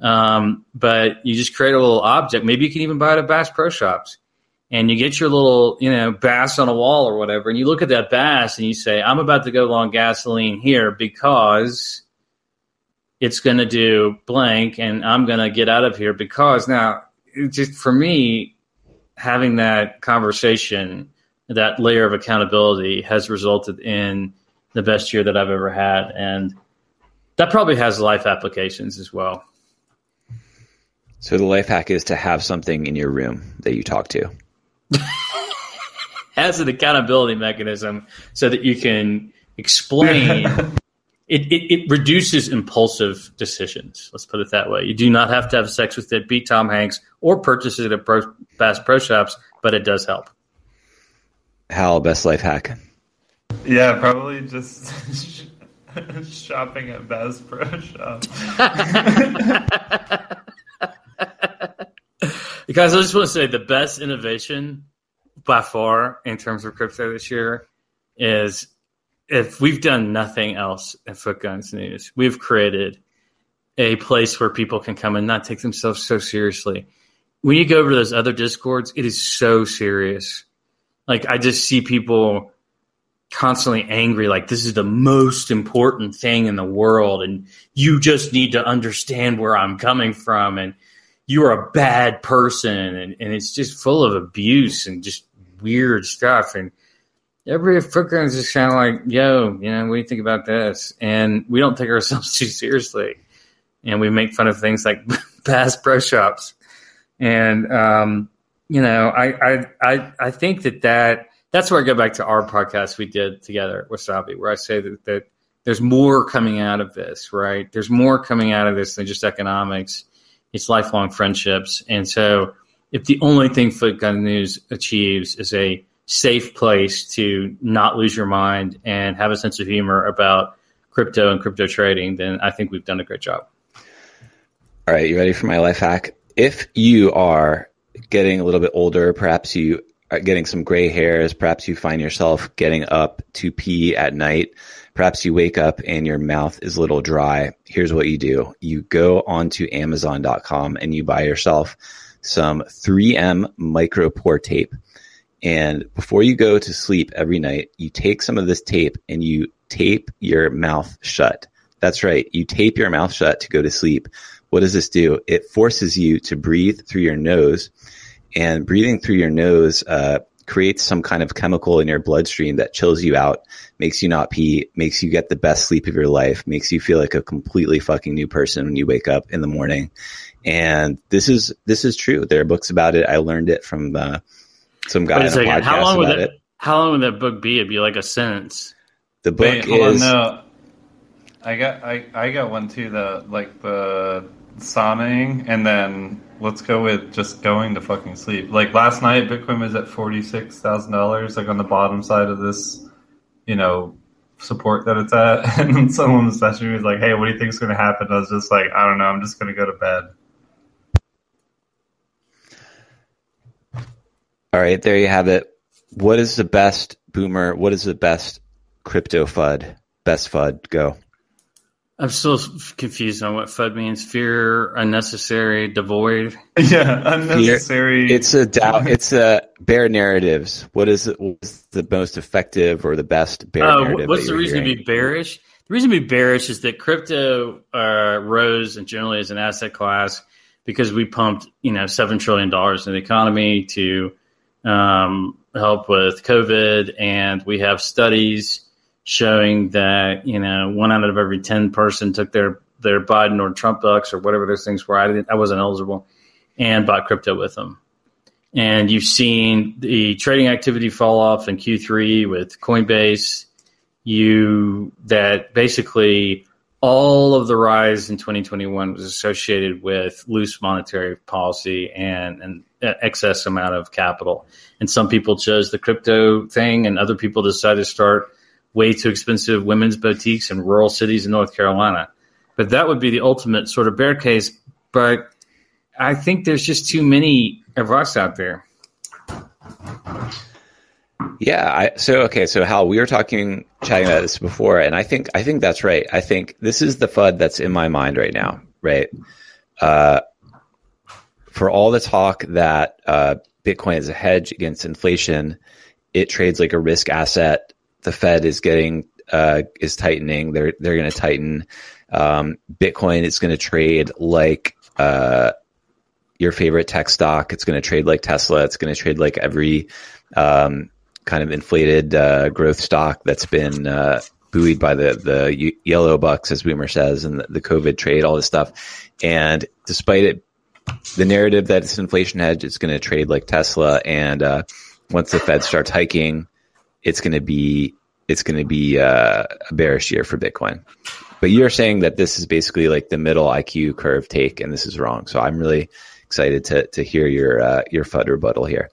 Um, but you just create a little object. Maybe you can even buy it at Bass Pro Shops, and you get your little, you know, bass on a wall or whatever. And you look at that bass and you say, "I'm about to go long gasoline here because it's going to do blank, and I'm going to get out of here because now." It just for me. Having that conversation, that layer of accountability has resulted in the best year that I've ever had. And that probably has life applications as well. So the life hack is to have something in your room that you talk to. As an accountability mechanism so that you can explain. It, it, it reduces impulsive decisions. Let's put it that way. You do not have to have sex with it, beat Tom Hanks, or purchase it at Pro, Bass Pro Shops, but it does help. Hal, best life hack? Yeah, probably just Shopping at Bass Pro Shops. Guys, I just want to say the best innovation by far in terms of crypto this year is, if we've done nothing else at Footguns News, we've created a place where people can come and not take themselves so seriously. When you go over to those other Discords, it is so serious. Like, I just see people constantly angry, like, this is the most important thing in the world, and you just need to understand where I'm coming from, and you're a bad person, and, and it's just full of abuse and just weird stuff. And everybody at Footguns is kind of like, yo, you know, what do you think about this? And we don't take ourselves too seriously. And we make fun of things like Bass Pro Shops. And, um, you know, I, I I I think that, that that's where I go back to our podcast we did together with Wasabi, where I say that, that there's more coming out of this, right? There's more coming out of this than just economics. It's lifelong friendships. And so if the only thing Footgun News achieves is a safe place to not lose your mind and have a sense of humor about crypto and crypto trading, then I think we've done a great job. All right, you ready for my life hack? If you are getting a little bit older, perhaps you are getting some gray hairs, perhaps you find yourself getting up to pee at night, perhaps you wake up and your mouth is a little dry, here's what you do. You go onto amazon dot com and you buy yourself some three M micro pore tape. And before you go to sleep every night, you take some of this tape and you tape your mouth shut. That's right. You tape your mouth shut to go to sleep. What does this do? It forces you to breathe through your nose, and breathing through your nose uh, creates some kind of chemical in your bloodstream that chills you out, makes you not pee, makes you get the best sleep of your life, makes you feel like a completely fucking new person when you wake up in the morning. And this is this is true. There are books about it. I learned it from uh, some guy on a podcast how long about would that, it. How long would that book be? It'd be like a sentence. The book Wait, hold is. On, no. I got I, I got one too, the like the somning, and then let's go with just going to fucking sleep. Like last night, Bitcoin was at forty six thousand dollars, like on the bottom side of this, you know, support that it's at. And then someone was messaging me was like, "Hey, what do you think's going to happen?" I was just like, "I don't know. I'm just going to go to bed." All right, there you have it. What is the best boomer? What is the best crypto F U D? Best F U D, go. I'm still confused on what F U D means. Fear, unnecessary, devoid. Yeah, unnecessary. Fear. It's a doubt. It's a bear narratives. What is, it, what is the most effective or the best bear uh, narrative? What's the reason hearing? to be bearish? The reason to be bearish is that crypto uh, rose and generally as an asset class because we pumped, you know, seven trillion dollars in the economy to um, help with COVID, and we have studies showing that, you know, one out of every ten person took their, their Biden or Trump bucks or whatever those things were. I didn't, I wasn't eligible, and bought crypto with them. And you've seen the trading activity fall off in Q three with Coinbase. You that basically all of the rise in twenty twenty-one was associated with loose monetary policy and an excess amount of capital. And some people chose the crypto thing, and other people decided to start way too expensive women's boutiques in rural cities in North Carolina. But that would be the ultimate sort of bear case. But I think there's just too many of us out there. Yeah. I, so, okay. So Hal, we were talking, chatting about this before, and I think, I think that's right. I think this is the F U D that's in my mind right now. Right. Uh, for all the talk that uh, Bitcoin is a hedge against inflation, it trades like a risk asset. The Fed is getting uh, is tightening. They're they're going to tighten. Um, Bitcoin is going to trade like uh, your favorite tech stock. It's going to trade like Tesla. It's going to trade like every um, kind of inflated uh, growth stock that's been uh, buoyed by the the yellow bucks, as Boomer says, and the, the COVID trade, all this stuff. And despite it, the narrative that it's inflation hedge, it's going to trade like Tesla. And uh, once the Fed starts hiking, it's going to be it's going to be uh, a bearish year for Bitcoin. But you're saying that this is basically like the middle I Q curve take, and this is wrong. So I'm really excited to to hear your uh, your F U D rebuttal here.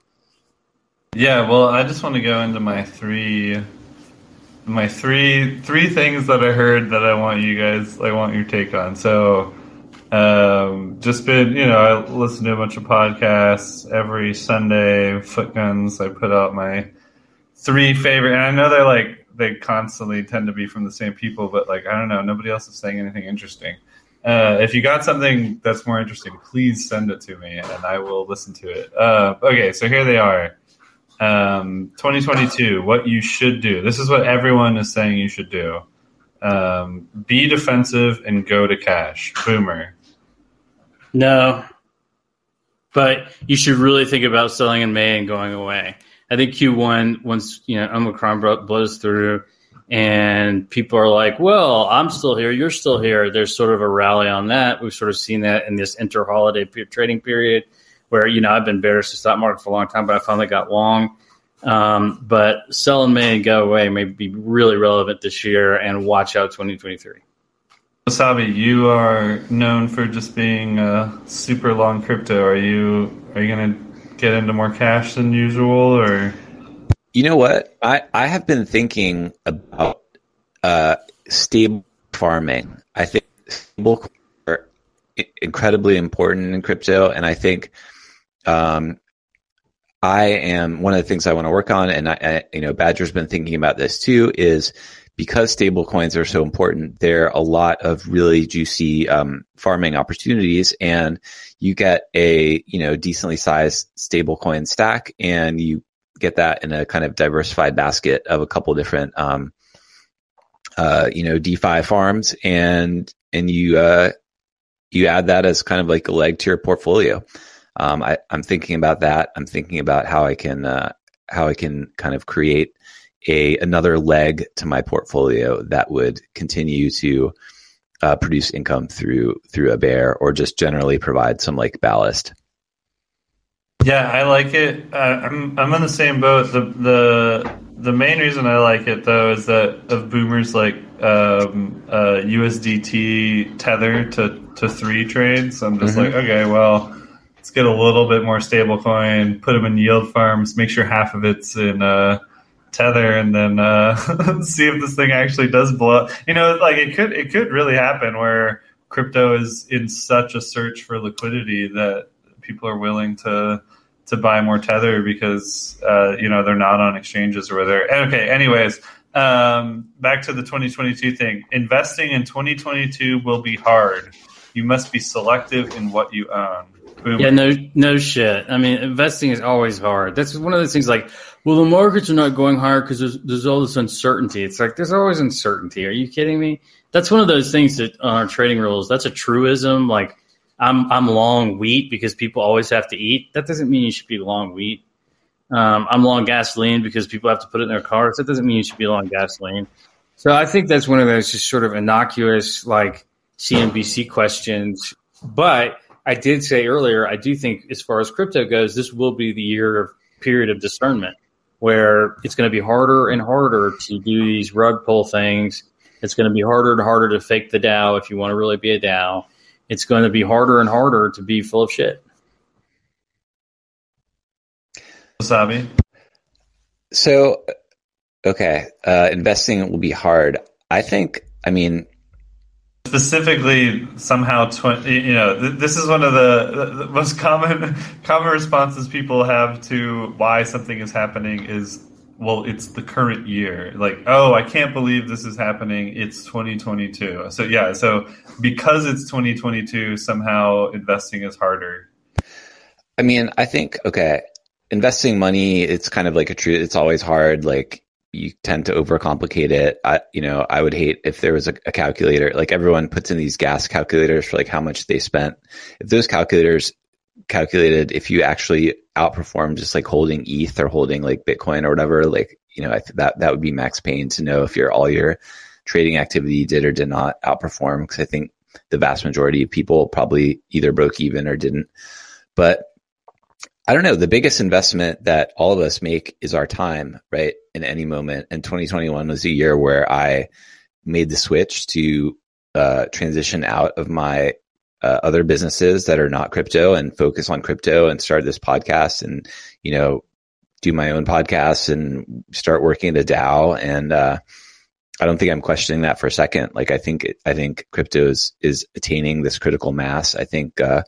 Yeah, well, I just want to go into my three my three three things that I heard that I want you guys, I want your take on. So, um, just been, you know, I listen to a bunch of podcasts every Sunday. Footguns, I put out my three favorite, and I know they're like they constantly tend to be from the same people, but like I don't know, nobody else is saying anything interesting. Uh, if you got something that's more interesting, please send it to me, and I will listen to it. Uh, okay, so here they are. Um, twenty twenty-two, what you should do. This is what everyone is saying you should do. Um, be defensive and go to cash. Boomer. No. But you should really think about selling in May and going away. I think Q one, once you know Omicron blows through and people are like, well, I'm still here, you're still here, there's sort of a rally on that. We've sort of seen that in this inter-holiday trading period, where, you know, I've been bearish the stock market for a long time, but I finally got long. Um, but sell in May and go away may be really relevant this year, and watch out twenty twenty-three. Wasabi, you are known for just being a super long crypto. Are you are you going to get into more cash than usual, or? You know what? I, I have been thinking about uh, stable farming. I think stable are incredibly important in crypto, and I think. Um, I am one of the things I want to work on, and I, I you know, Badger's been thinking about this too, is because stable coins are so important, there are a lot of really juicy um, farming opportunities, and you get a, you know, decently sized stable coin stack, and you get that in a kind of diversified basket of a couple different, um, uh, you know, DeFi farms, and, and you, uh, you add that as kind of like a leg to your portfolio. Um, I, I'm thinking about that. I'm thinking about how I can uh, how I can kind of create a another leg to my portfolio that would continue to uh, produce income through through a bear, or just generally provide some like ballast. Yeah, I like it. Uh, I'm I'm in the same boat. The the the main reason I like it though is that of Boomer's like um, uh, U S D T tether to to three trades. So I'm just mm-hmm. like, okay, well. Let's get a little bit more stable coin, put them in yield farms, make sure half of it's in uh, tether, and then uh, see if this thing actually does blow up. You know, like it could it could really happen where crypto is in such a search for liquidity that people are willing to to buy more tether because uh, you know, they're not on exchanges or whatever. Okay, anyways, um, back to the twenty twenty-two thing. Investing in twenty twenty-two will be hard. You must be selective in what you own. Boom. Yeah, no, no shit. I mean, investing is always hard. That's one of those things like, well, the markets are not going higher because there's, there's all this uncertainty. It's like, there's always uncertainty. Are you kidding me? That's one of those things that on our trading rules, that's a truism. Like I'm, I'm long wheat because people always have to eat. That doesn't mean you should be long wheat. Um, I'm long gasoline because people have to put it in their cars. That doesn't mean you should be long gasoline. So I think that's one of those just sort of innocuous, like C N B C questions, but I did say earlier, I do think as far as crypto goes, this will be the year of period of discernment where it's going to be harder and harder to do these rug pull things. It's going to be harder and harder to fake the DAO if you want to really be a DAO. It's going to be harder and harder to be full of shit. Wasabi. So, okay, uh, investing will be hard. I think, I mean... Specifically, somehow, tw- you know, th- this is one of the, the most common common responses people have to why something is happening is, well, it's the current year. Like, oh, I can't believe this is happening. It's twenty twenty-two. So, yeah, so because it's twenty twenty-two, somehow investing is harder. I mean, I think, okay, investing money, it's kind of like a true, it's always hard, like, you tend to overcomplicate it. I, you know, I would hate if there was a, a calculator, like everyone puts in these gas calculators for like how much they spent. If those calculators calculated, if you actually outperform just like holding E T H or holding like Bitcoin or whatever, like, you know, I th- that, that would be max pain to know if your all your trading activity did or did not outperform. Cause I think the vast majority of people probably either broke even or didn't, but I don't know. The biggest investment that all of us make is our time, right? In any moment. And twenty twenty-one was a year where I made the switch to uh, transition out of my uh, other businesses that are not crypto and focus on crypto and start this podcast and, you know, do my own podcast and start working at a DAO and, uh, I don't think I'm questioning that for a second. Like, I think, I think crypto is, is attaining this critical mass. I think uh,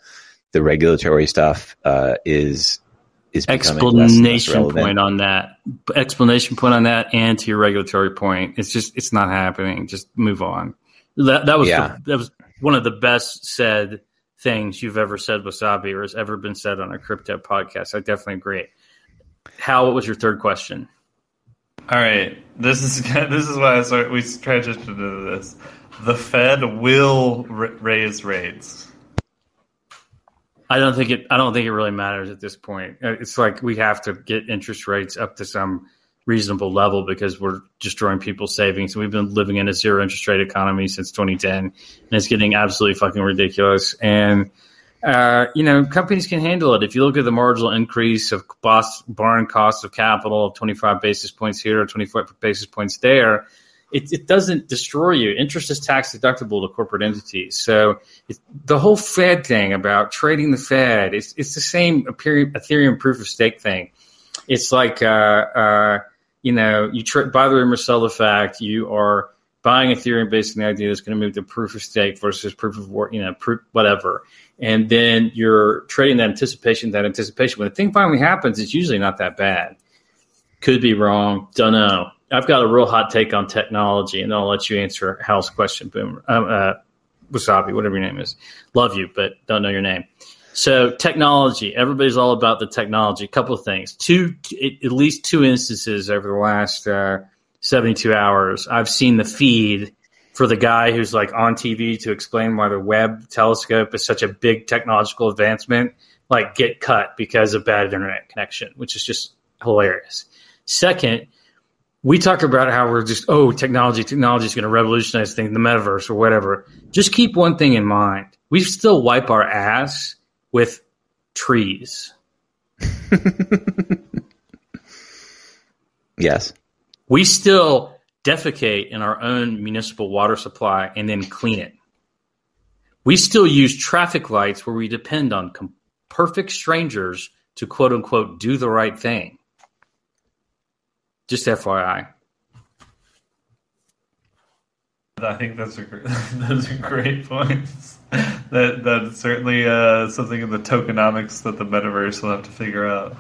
the regulatory stuff uh, is, is becoming less and less relevant. Explanation point on that. Explanation point on that and to your regulatory point. It's just, it's not happening. Just move on. That, that was, yeah. the, that was one of the best said things you've ever said, Wasabi, or has ever been said on a crypto podcast. I definitely agree. Hal, what was your third question? All right, this is this is why I start, we transitioned into this. The Fed will r- raise rates. I don't think it. I don't think it really matters at this point. It's like we have to get interest rates up to some reasonable level because we're destroying people's savings. We've been living in a zero interest rate economy since twenty ten, and it's getting absolutely fucking ridiculous. And Uh, you know, companies can handle it. If you look at the marginal increase of boss, borrowing costs of capital of twenty-five basis points here or twenty-five basis points there, it, it doesn't destroy you. Interest is tax deductible to corporate entities. So it's, the whole Fed thing about trading the Fed, it's it's the same Ethereum proof of stake thing. It's like, uh, uh, you know, you tra- buy the rumor, sell the fact. You are buying Ethereum based on the idea that's going to move to proof of stake versus proof of work, you know, proof, whatever. And then you're trading that anticipation, that anticipation. When the thing finally happens, it's usually not that bad. Could be wrong. Don't know. I've got a real hot take on technology, and I'll let you answer Hal's question, Boomer. Um, uh, Wasabi, whatever your name is. Love you, but don't know your name. So technology. Everybody's all about the technology. A couple of things. Two, at least two instances over the last uh, seventy-two hours, I've seen the feed for the guy who's like on T V to explain why the Webb telescope is such a big technological advancement, like get cut because of bad internet connection, which is just hilarious. Second, we talk about how we're just, oh, technology, technology is going to revolutionize things, the metaverse or whatever. Just keep one thing in mind. We still wipe our ass with trees. Yes. We still defecate in our own municipal water supply and then clean it. We still use traffic lights where we depend on com- perfect strangers to quote unquote do the right thing. Just F Y I. I think those are those are great points. that that's certainly uh, something in the tokenomics that the metaverse will have to figure out.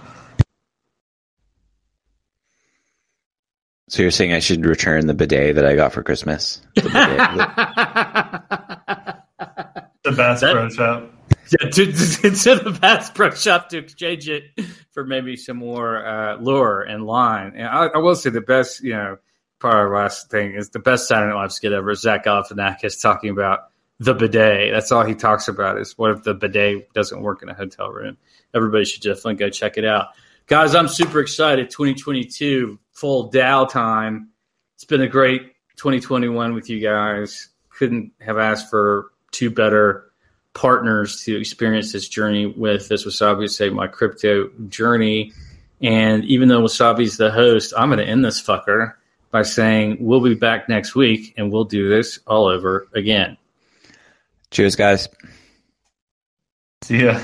So you're saying I should return the bidet that I got for Christmas? The, the Bass Pro Shop. Yeah, to, to, to the Bass Pro Shop to exchange it for maybe some more uh, lure and line. And I, I will say the best, you know, part of our last thing is the best Saturday Night Live skit ever is Zach Galifianakis talking about the bidet. That's all he talks about is what if the bidet doesn't work in a hotel room? Everybody should definitely go check it out. Guys, I'm super excited. twenty twenty-two, full DAO time. It's been a great twenty twenty-one with you guys. Couldn't have asked for two better partners to experience this journey with. This Wasabi would say my crypto journey. And even though Wasabi's the host, I'm going to end this fucker by saying we'll be back next week and we'll do this all over again. Cheers, guys. See ya.